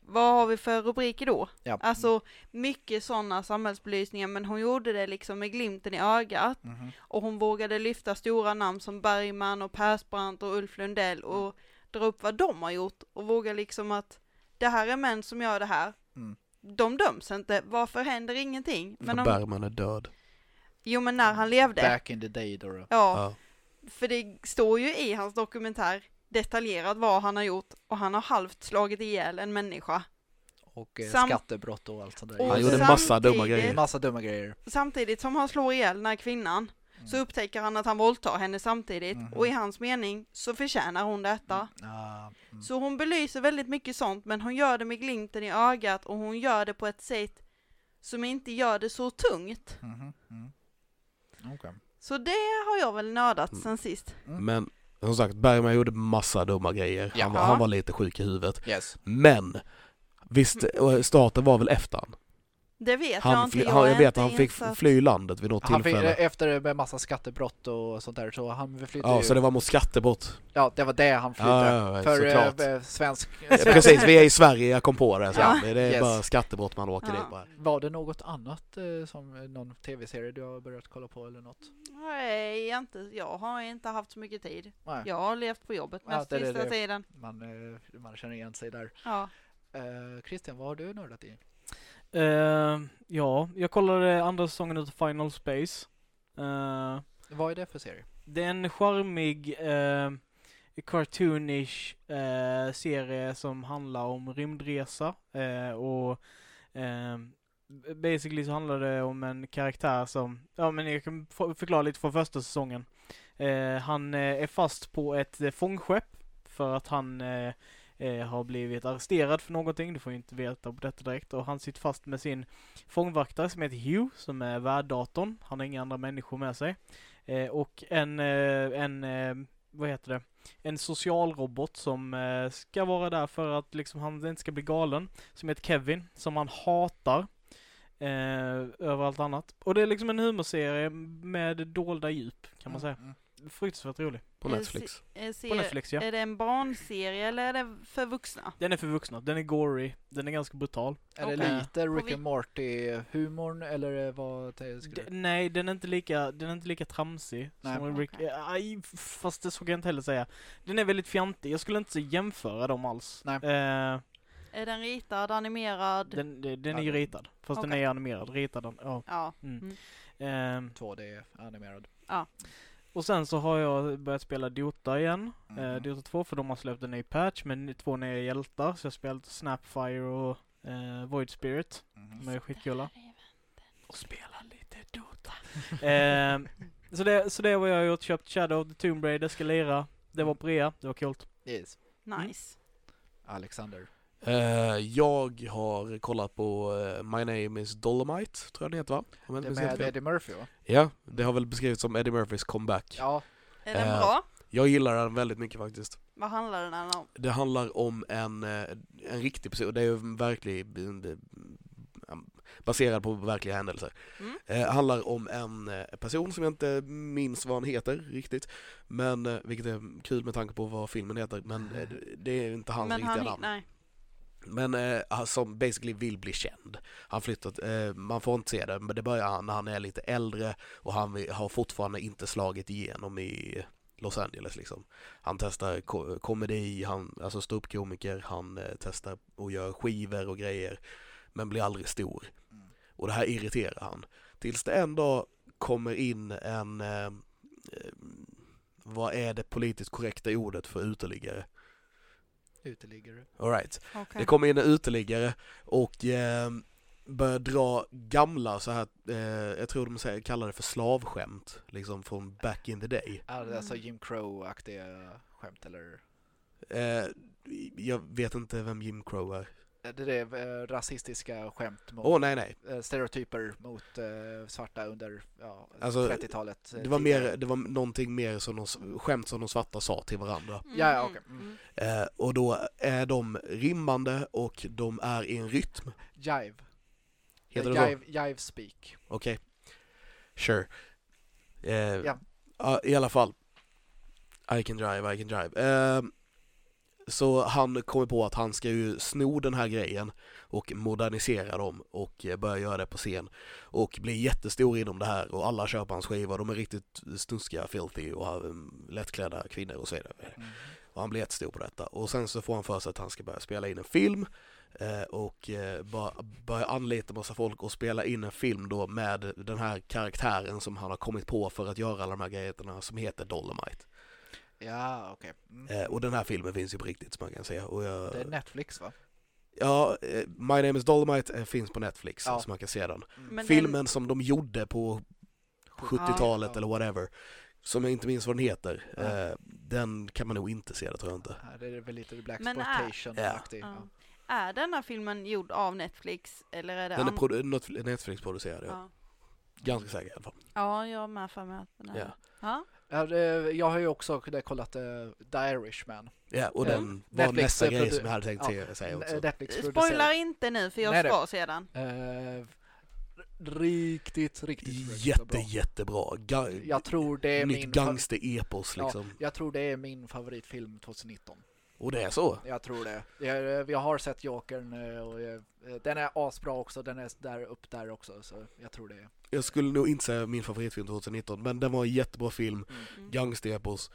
Vad har vi för rubriker då? Ja. Alltså mycket sådana samhällsbelysningar. Men hon gjorde det liksom med glimten i ögat. Mm. Och hon vågade lyfta stora namn som Bergman och Persbrandt och Ulf Lundell. Och mm. dra upp vad de har gjort. Och våga liksom att det här är män som gör det här. Mm. De döms inte. Varför händer ingenting? Men om... Bergman är död. Jo, men när han levde. Back in the day då. Ja. ja. För det står ju i hans dokumentär detaljerat vad han har gjort. Och han har halvt slagit ihjäl en människa. Och eh, Sam... skattebrott och allt sådär. Och han gjorde en massa dumma grejer. massa dumma grejer. Samtidigt som han slår ihjäl den här kvinnan. Mm. Så upptäcker han att han våldtar henne samtidigt. Mm. Och i hans mening så förtjänar hon detta. Mm. Mm. Så hon belyser väldigt mycket sånt. Men hon gör det med glimten i ögat. Och hon gör det på ett sätt som inte gör det så tungt. Mm. Mm. Okay. Så det har jag väl nördat mm. sen sist. Mm. Men som sagt, Bergman gjorde massa dumma grejer. Ja. Han, var, han var lite sjuk i huvudet. Yes. Men visst, starten var väl efter han. Det vet han jag inte. Fly, han, jag vet att han fick insats. Fly landet vid något han tillfälle. Fick, efter med massa skattebrott och sånt där. Så han flyttade ja, ju. Så det var mot skattebrott. Ja, det var det han flyttade. Ja, ja, för äh, svensk... Ja, precis, vi är i Sverige. Jag kom på det. Så ja. Det är yes. bara skattebrott man åker ja. in på. Här. Var det något annat eh, som någon tv-serie du har börjat kolla på eller något? Nej, jag, inte, jag har inte haft så mycket tid. Nej. Jag har levt på jobbet mest ja, det, sista det. tiden. Man, man känner igen sig där. Ja. Eh, Christian, vad har du nördat i? Uh, ja, jag kollade andra säsongen av Final Space. Uh, Vad är det för serie? Det är en charmig, uh, cartoonish uh, serie som handlar om rymdresa. Uh, och uh, basically så handlar det om en karaktär som, ja men jag kan förklara lite från första säsongen. Uh, han uh, är fast på ett uh, fångskepp för att han... Uh, eh, har blivit arresterad för någonting. Du får ju inte veta på detta direkt. Och han sitter fast med sin fångvaktare som heter Hugh, som är värddatorn. Han har inga andra människor med sig. Eh, och en, eh, en eh, vad heter det? En socialrobot som eh, ska vara där för att liksom han inte ska bli galen, som heter Kevin, som han hatar eh, över allt annat. Och det är liksom en humorserie med dolda djup, kan man säga. Fruktansvärt rolig. På Netflix. Se, på Netflix, ja. Är det en barnserie eller är det för vuxna? Den är för vuxna. Den är gory. Den är ganska brutal. Är okay. det lite Rick and Morty-humorn eller vad det skulle... D- nej, den är inte lika, den är inte lika tramsig. Nej, som Rick... okay. Aj, fast det såg jag inte heller säga. Den är väldigt fjantig. Jag skulle inte jämföra dem alls. Nej. Eh, är den ritad, animerad? Den, den är ju ritad. Fast okay. den är animerad. Ritad, ja. ja. Mm. Mm. Eh, två D animerad. Ja. Och sen så har jag börjat spela Dota igen. Mm. Eh, Dota två, för de har släppt en ny patch med två nya hjältar. Så jag har spelat Snapfire och eh, Void Spirit. Mm. Med skitkulla. Och spela lite Dota. eh, så, det, så det var jag gjort. Köpt Shadow, The Tomb Raider, ska lira. Det var brea, det var coolt. Yes. Nice. Mm. Alexander. Uh, jag har kollat på uh, My Name Is Dolemite, tror jag det heter, va? Om det är med Eddie Murphy, va? Ja, det har väl beskrivits som Eddie Murphys comeback. Ja. Är den uh, bra? Jag gillar den väldigt mycket faktiskt. Vad handlar den om? Det handlar om en, en riktig person, det är ju verklig, baserad på verkliga händelser. Mm. Uh, handlar om en person som jag inte minns vad han heter riktigt, men, vilket är kul med tanke på vad filmen heter, men det är inte hans men riktiga han, namn. Nej. Men eh, som basically vill bli känd. Han flyttat, eh, man får inte se det, men det börjar han när han är lite äldre och han har fortfarande inte slagit igenom i Los Angeles liksom. Han testar ko- komedi, han, alltså ståuppkomiker, han eh, testar och gör skivor och grejer, men blir aldrig stor. Mm. Och det här irriterar han. Tills det en dag kommer in en, eh, vad är det politiskt korrekta ordet för uteliggare? Uteliggare. All right. Okay. Det kommer in en uteliggare och eh, börjar dra gamla så här, eh, jag tror de säger, kallar det för slavskämt liksom från back in the day. Är det alltså Jim Crow-aktiga skämt eller? Eh, jag vet inte vem Jim Crow är. Det är eh, rasistiska skämt mot oh, nej, nej. stereotyper mot eh, svarta under ja, alltså, trettiotalet. Det var, mer, det var någonting mer som de, skämt som de svarta sa till varandra. Mm. Ja, ja, okay. mm. eh, och då är de rimmande och de är i en rytm. Jive. Heter det jive, jive speak. Okej. Okay. Sure. Eh, ja. uh, I alla fall. I can drive, I can drive. Eh, Så han kommer på att han ska ju sno den här grejen och modernisera dem och börja göra det på scen. Och blir jättestor inom det här och alla köper hans skiva. De är riktigt snuskiga, filthy och har lättklädda kvinnor och så vidare. Mm. Och han blir jättestor på detta. Och sen så får han för sig att han ska börja spela in en film och börja anlita massa folk och spela in en film då med den här karaktären som han har kommit på för att göra alla de här grejerna som heter Dolemite. Ja, okej. Okay. Mm. Och den här filmen finns ju på riktigt som man kan säga. Och jag... Det är Netflix, va? Ja, My Name Is Dolemite finns på Netflix ja. som man kan se den. Mm. Filmen den... som de gjorde på sjuttiotalet ja. eller whatever, som jag inte minns vad den heter, ja. den kan man nog inte se, det tror jag inte. Ja, det är väl lite Black Exploitation-aktig. Är... Ja. Ja. är den här filmen gjord av Netflix? Eller är det den är produ- Netflix-producerad, ja. ja. Ganska säkert i alla fall. Ja, jag är med för mig. Ja. Ja. Jag har ju också kollat uh, The Irishman. Ja, yeah, och den mm. var Netflix nästa grej produ- som jag hade tänkt ja, säga också. Netflix Spoilar inte nu, för jag Nej, ska sedan. Uh, riktigt, riktigt Jätte, bra. jättebra. Ga- jag tror det är min gangster-epos liksom. Ja, jag tror det är min favoritfilm tjugonitton. Och det är så? Jag tror det. Jag, jag har sett Jokern och jag, den är asbra också. Den är där upp där också. Så jag tror det är. Jag skulle nog inte säga min favoritfilm tjugonitton, men den var en jättebra film. Mm. Gangsterepos.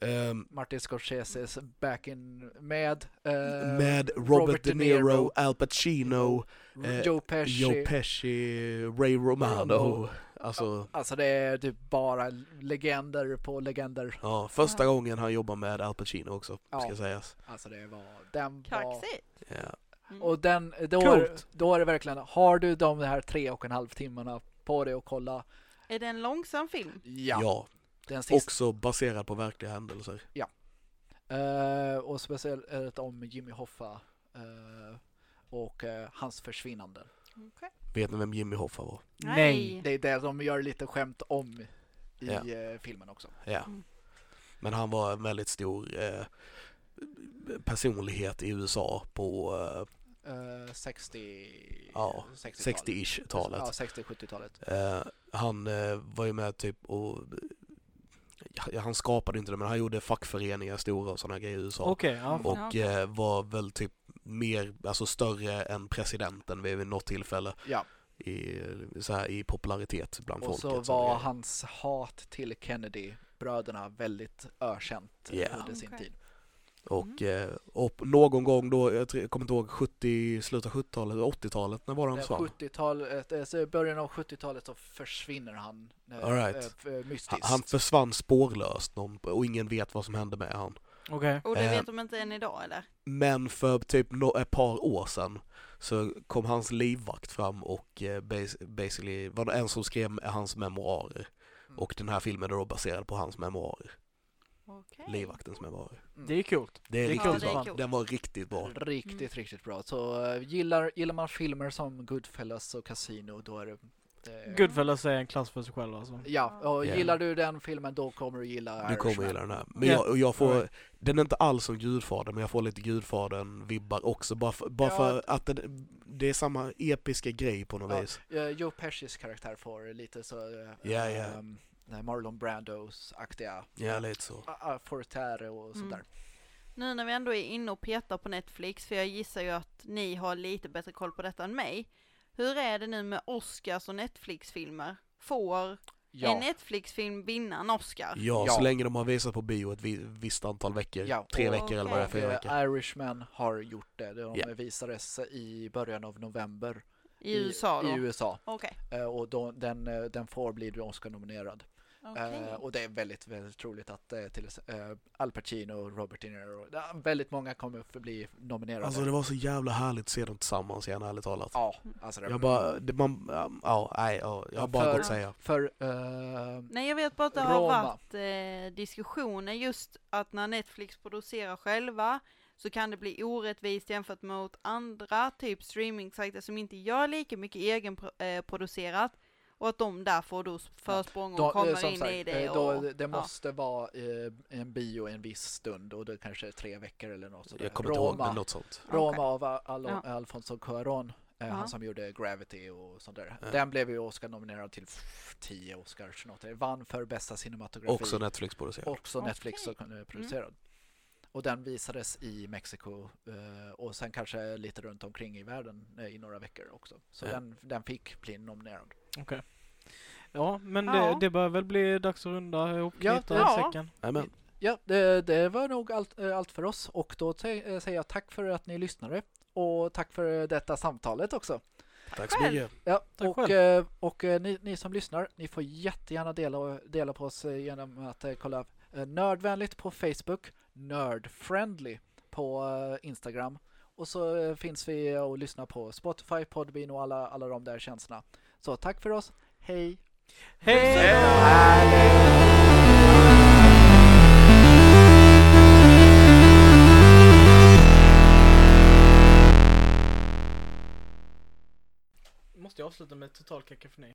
Um, Martin Scorseses back in med uh, med Robert, Robert De Niro, De Niro, Al Pacino, uh, Joe Pesci, Joe Pesci, Ray Romano. Romano. Alltså, alltså det är typ bara legender på legender. Ja, första Aha. gången han jobbar med Al Pacino också, ja. ska sägas. Alltså det var den var yeah. mm. Och den då är, då är det verkligen, har du de här tre och en halv timmarna på dig och kolla. Är det en långsam film? Ja. ja. Den sista. Också baserad på verkliga händelser. Ja. Uh, och speciellt om Jimmy Hoffa uh, och uh, hans försvinnande. Okay. Vet ni vem Jimmy Hoffa var? Nej. Nej. Det är det som gör lite skämt om i ja. uh, filmen också. Ja. Mm. Men han var en väldigt stor uh, personlighet i U S A på uh, uh, sextio, sextio-ish-talet. Ja, sextio-sjuttiotalet. Uh, han uh, var ju med typ och han skapade inte det, men han gjorde fackföreningar stora och sådana grejer i U S A. Okay, ja. Och ja, okay. var väl typ mer, alltså större än presidenten vid något tillfälle ja. i, så här, i popularitet bland och folket. Och så var grejer. Hans hat till Kennedy-bröderna väldigt ökänt yeah. under okay. sin tid. Och, mm. och någon gång då, jag kommer inte ihåg, sjuttio, slutet av sjuttiotalet eller åttiotalet, när var han försvann? sjuttiotalet, början av sjuttiotalet så försvinner han All right. mystiskt. Han försvann spårlöst och ingen vet vad som hände med han. Okay. Och det vet de inte än idag eller? Men för typ ett par år sedan så kom hans livvakt fram och basically var det en som skrev hans memoarer. Mm. Och den här filmen är då baserad på hans memoarer. Okay. Livvaktens memoarer. Det är kul. Det är, det är riktigt bra. Cool. Den var riktigt bra. Riktigt, mm. riktigt bra. Så uh, gillar, gillar man filmer som Goodfellas och Casino, då är det... Uh, Goodfellas är en klass för sig själv alltså. Ja, och yeah. gillar du den filmen, då kommer du gilla... Du kommer gilla den här. Men yeah. jag, jag får... Right. Den är inte alls som Gudfadern, men jag får lite Gudfadern-vibbar också. Bara för, bara ja, för att det, det är samma episka grej på något ja, vis. Uh, Joe Pescis karaktär får lite så... Uh, yeah, yeah. Um, Marlon Brandos-aktiga ja, lite så. Fortärer och sådär. Mm. Nu när vi ändå är inne och petar på Netflix, för jag gissar ju att ni har lite bättre koll på detta än mig. Hur är det nu med Oscars och Netflix-filmer? Får ja. en Netflix-film vinna en Oscar? Ja, ja, så länge de har visat på bio ett visst antal veckor. Ja. Tre veckor okay. eller vad det är, fyra veckor. Irishman har gjort det. De yeah. visades i början av november. I, I U S A då? I U S A. Okay. Och då, den, den får bli Oscar-nominerad. Okay. Uh, och det är väldigt, väldigt roligt att uh, till, uh, Al Pacino och Robert De Niro, uh, väldigt många kommer att bli nominerade. Alltså det var så jävla härligt att se dem tillsammans igen, ärligt talat. Ja, alltså det jag bara, det, man, um, ja, nej, ja, jag har bara för, gått säga. För, uh, nej, jag vet bara att det har Roma. varit eh, diskussioner just att när Netflix producerar själva så kan det bli orättvist jämfört mot andra typ streaming-sajter som inte gör lika mycket egenproducerat. Och att de där får då försprång och då, kommer in sagt, i det. Och, då, det måste ja. vara en bio en viss stund och det kanske är tre veckor eller något sådär. Jag kommer Roma, inte ihåg något sånt. Roma okay. av Al- ja. Alfonso Cuarón, uh-huh. han som gjorde Gravity och sånt där. Uh-huh. Den blev ju Oscar-nominerad till tio Oscars. Något. Vann för bästa cinematografi. Också Netflix-producerad. Också Netflix okay. producerad. Mm. Och den visades i Mexiko och sen kanske lite runt omkring i världen i några veckor också. Så mm. den, den fick bli nominerad. Okej. Okay. Ja, men ja. Det, det bör väl bli dags att runda ihop ja, lite ja. säcken. Amen. Ja, det, det var nog allt, allt för oss. Och då te, säger jag tack för att ni lyssnade. Och tack för detta samtalet också. Tack så mycket. Ja, tack och själv. och, och ni, ni som lyssnar, ni får jättegärna dela, dela på oss genom att kolla Nördvänligt på Facebook. Nerdfriendly på Instagram. Och så finns vi och lyssnar på Spotify, Podbean och alla, alla de där tjänsterna. Så tack för oss. Hej! Hej! Hej! Måste jag avsluta med total kakafoni?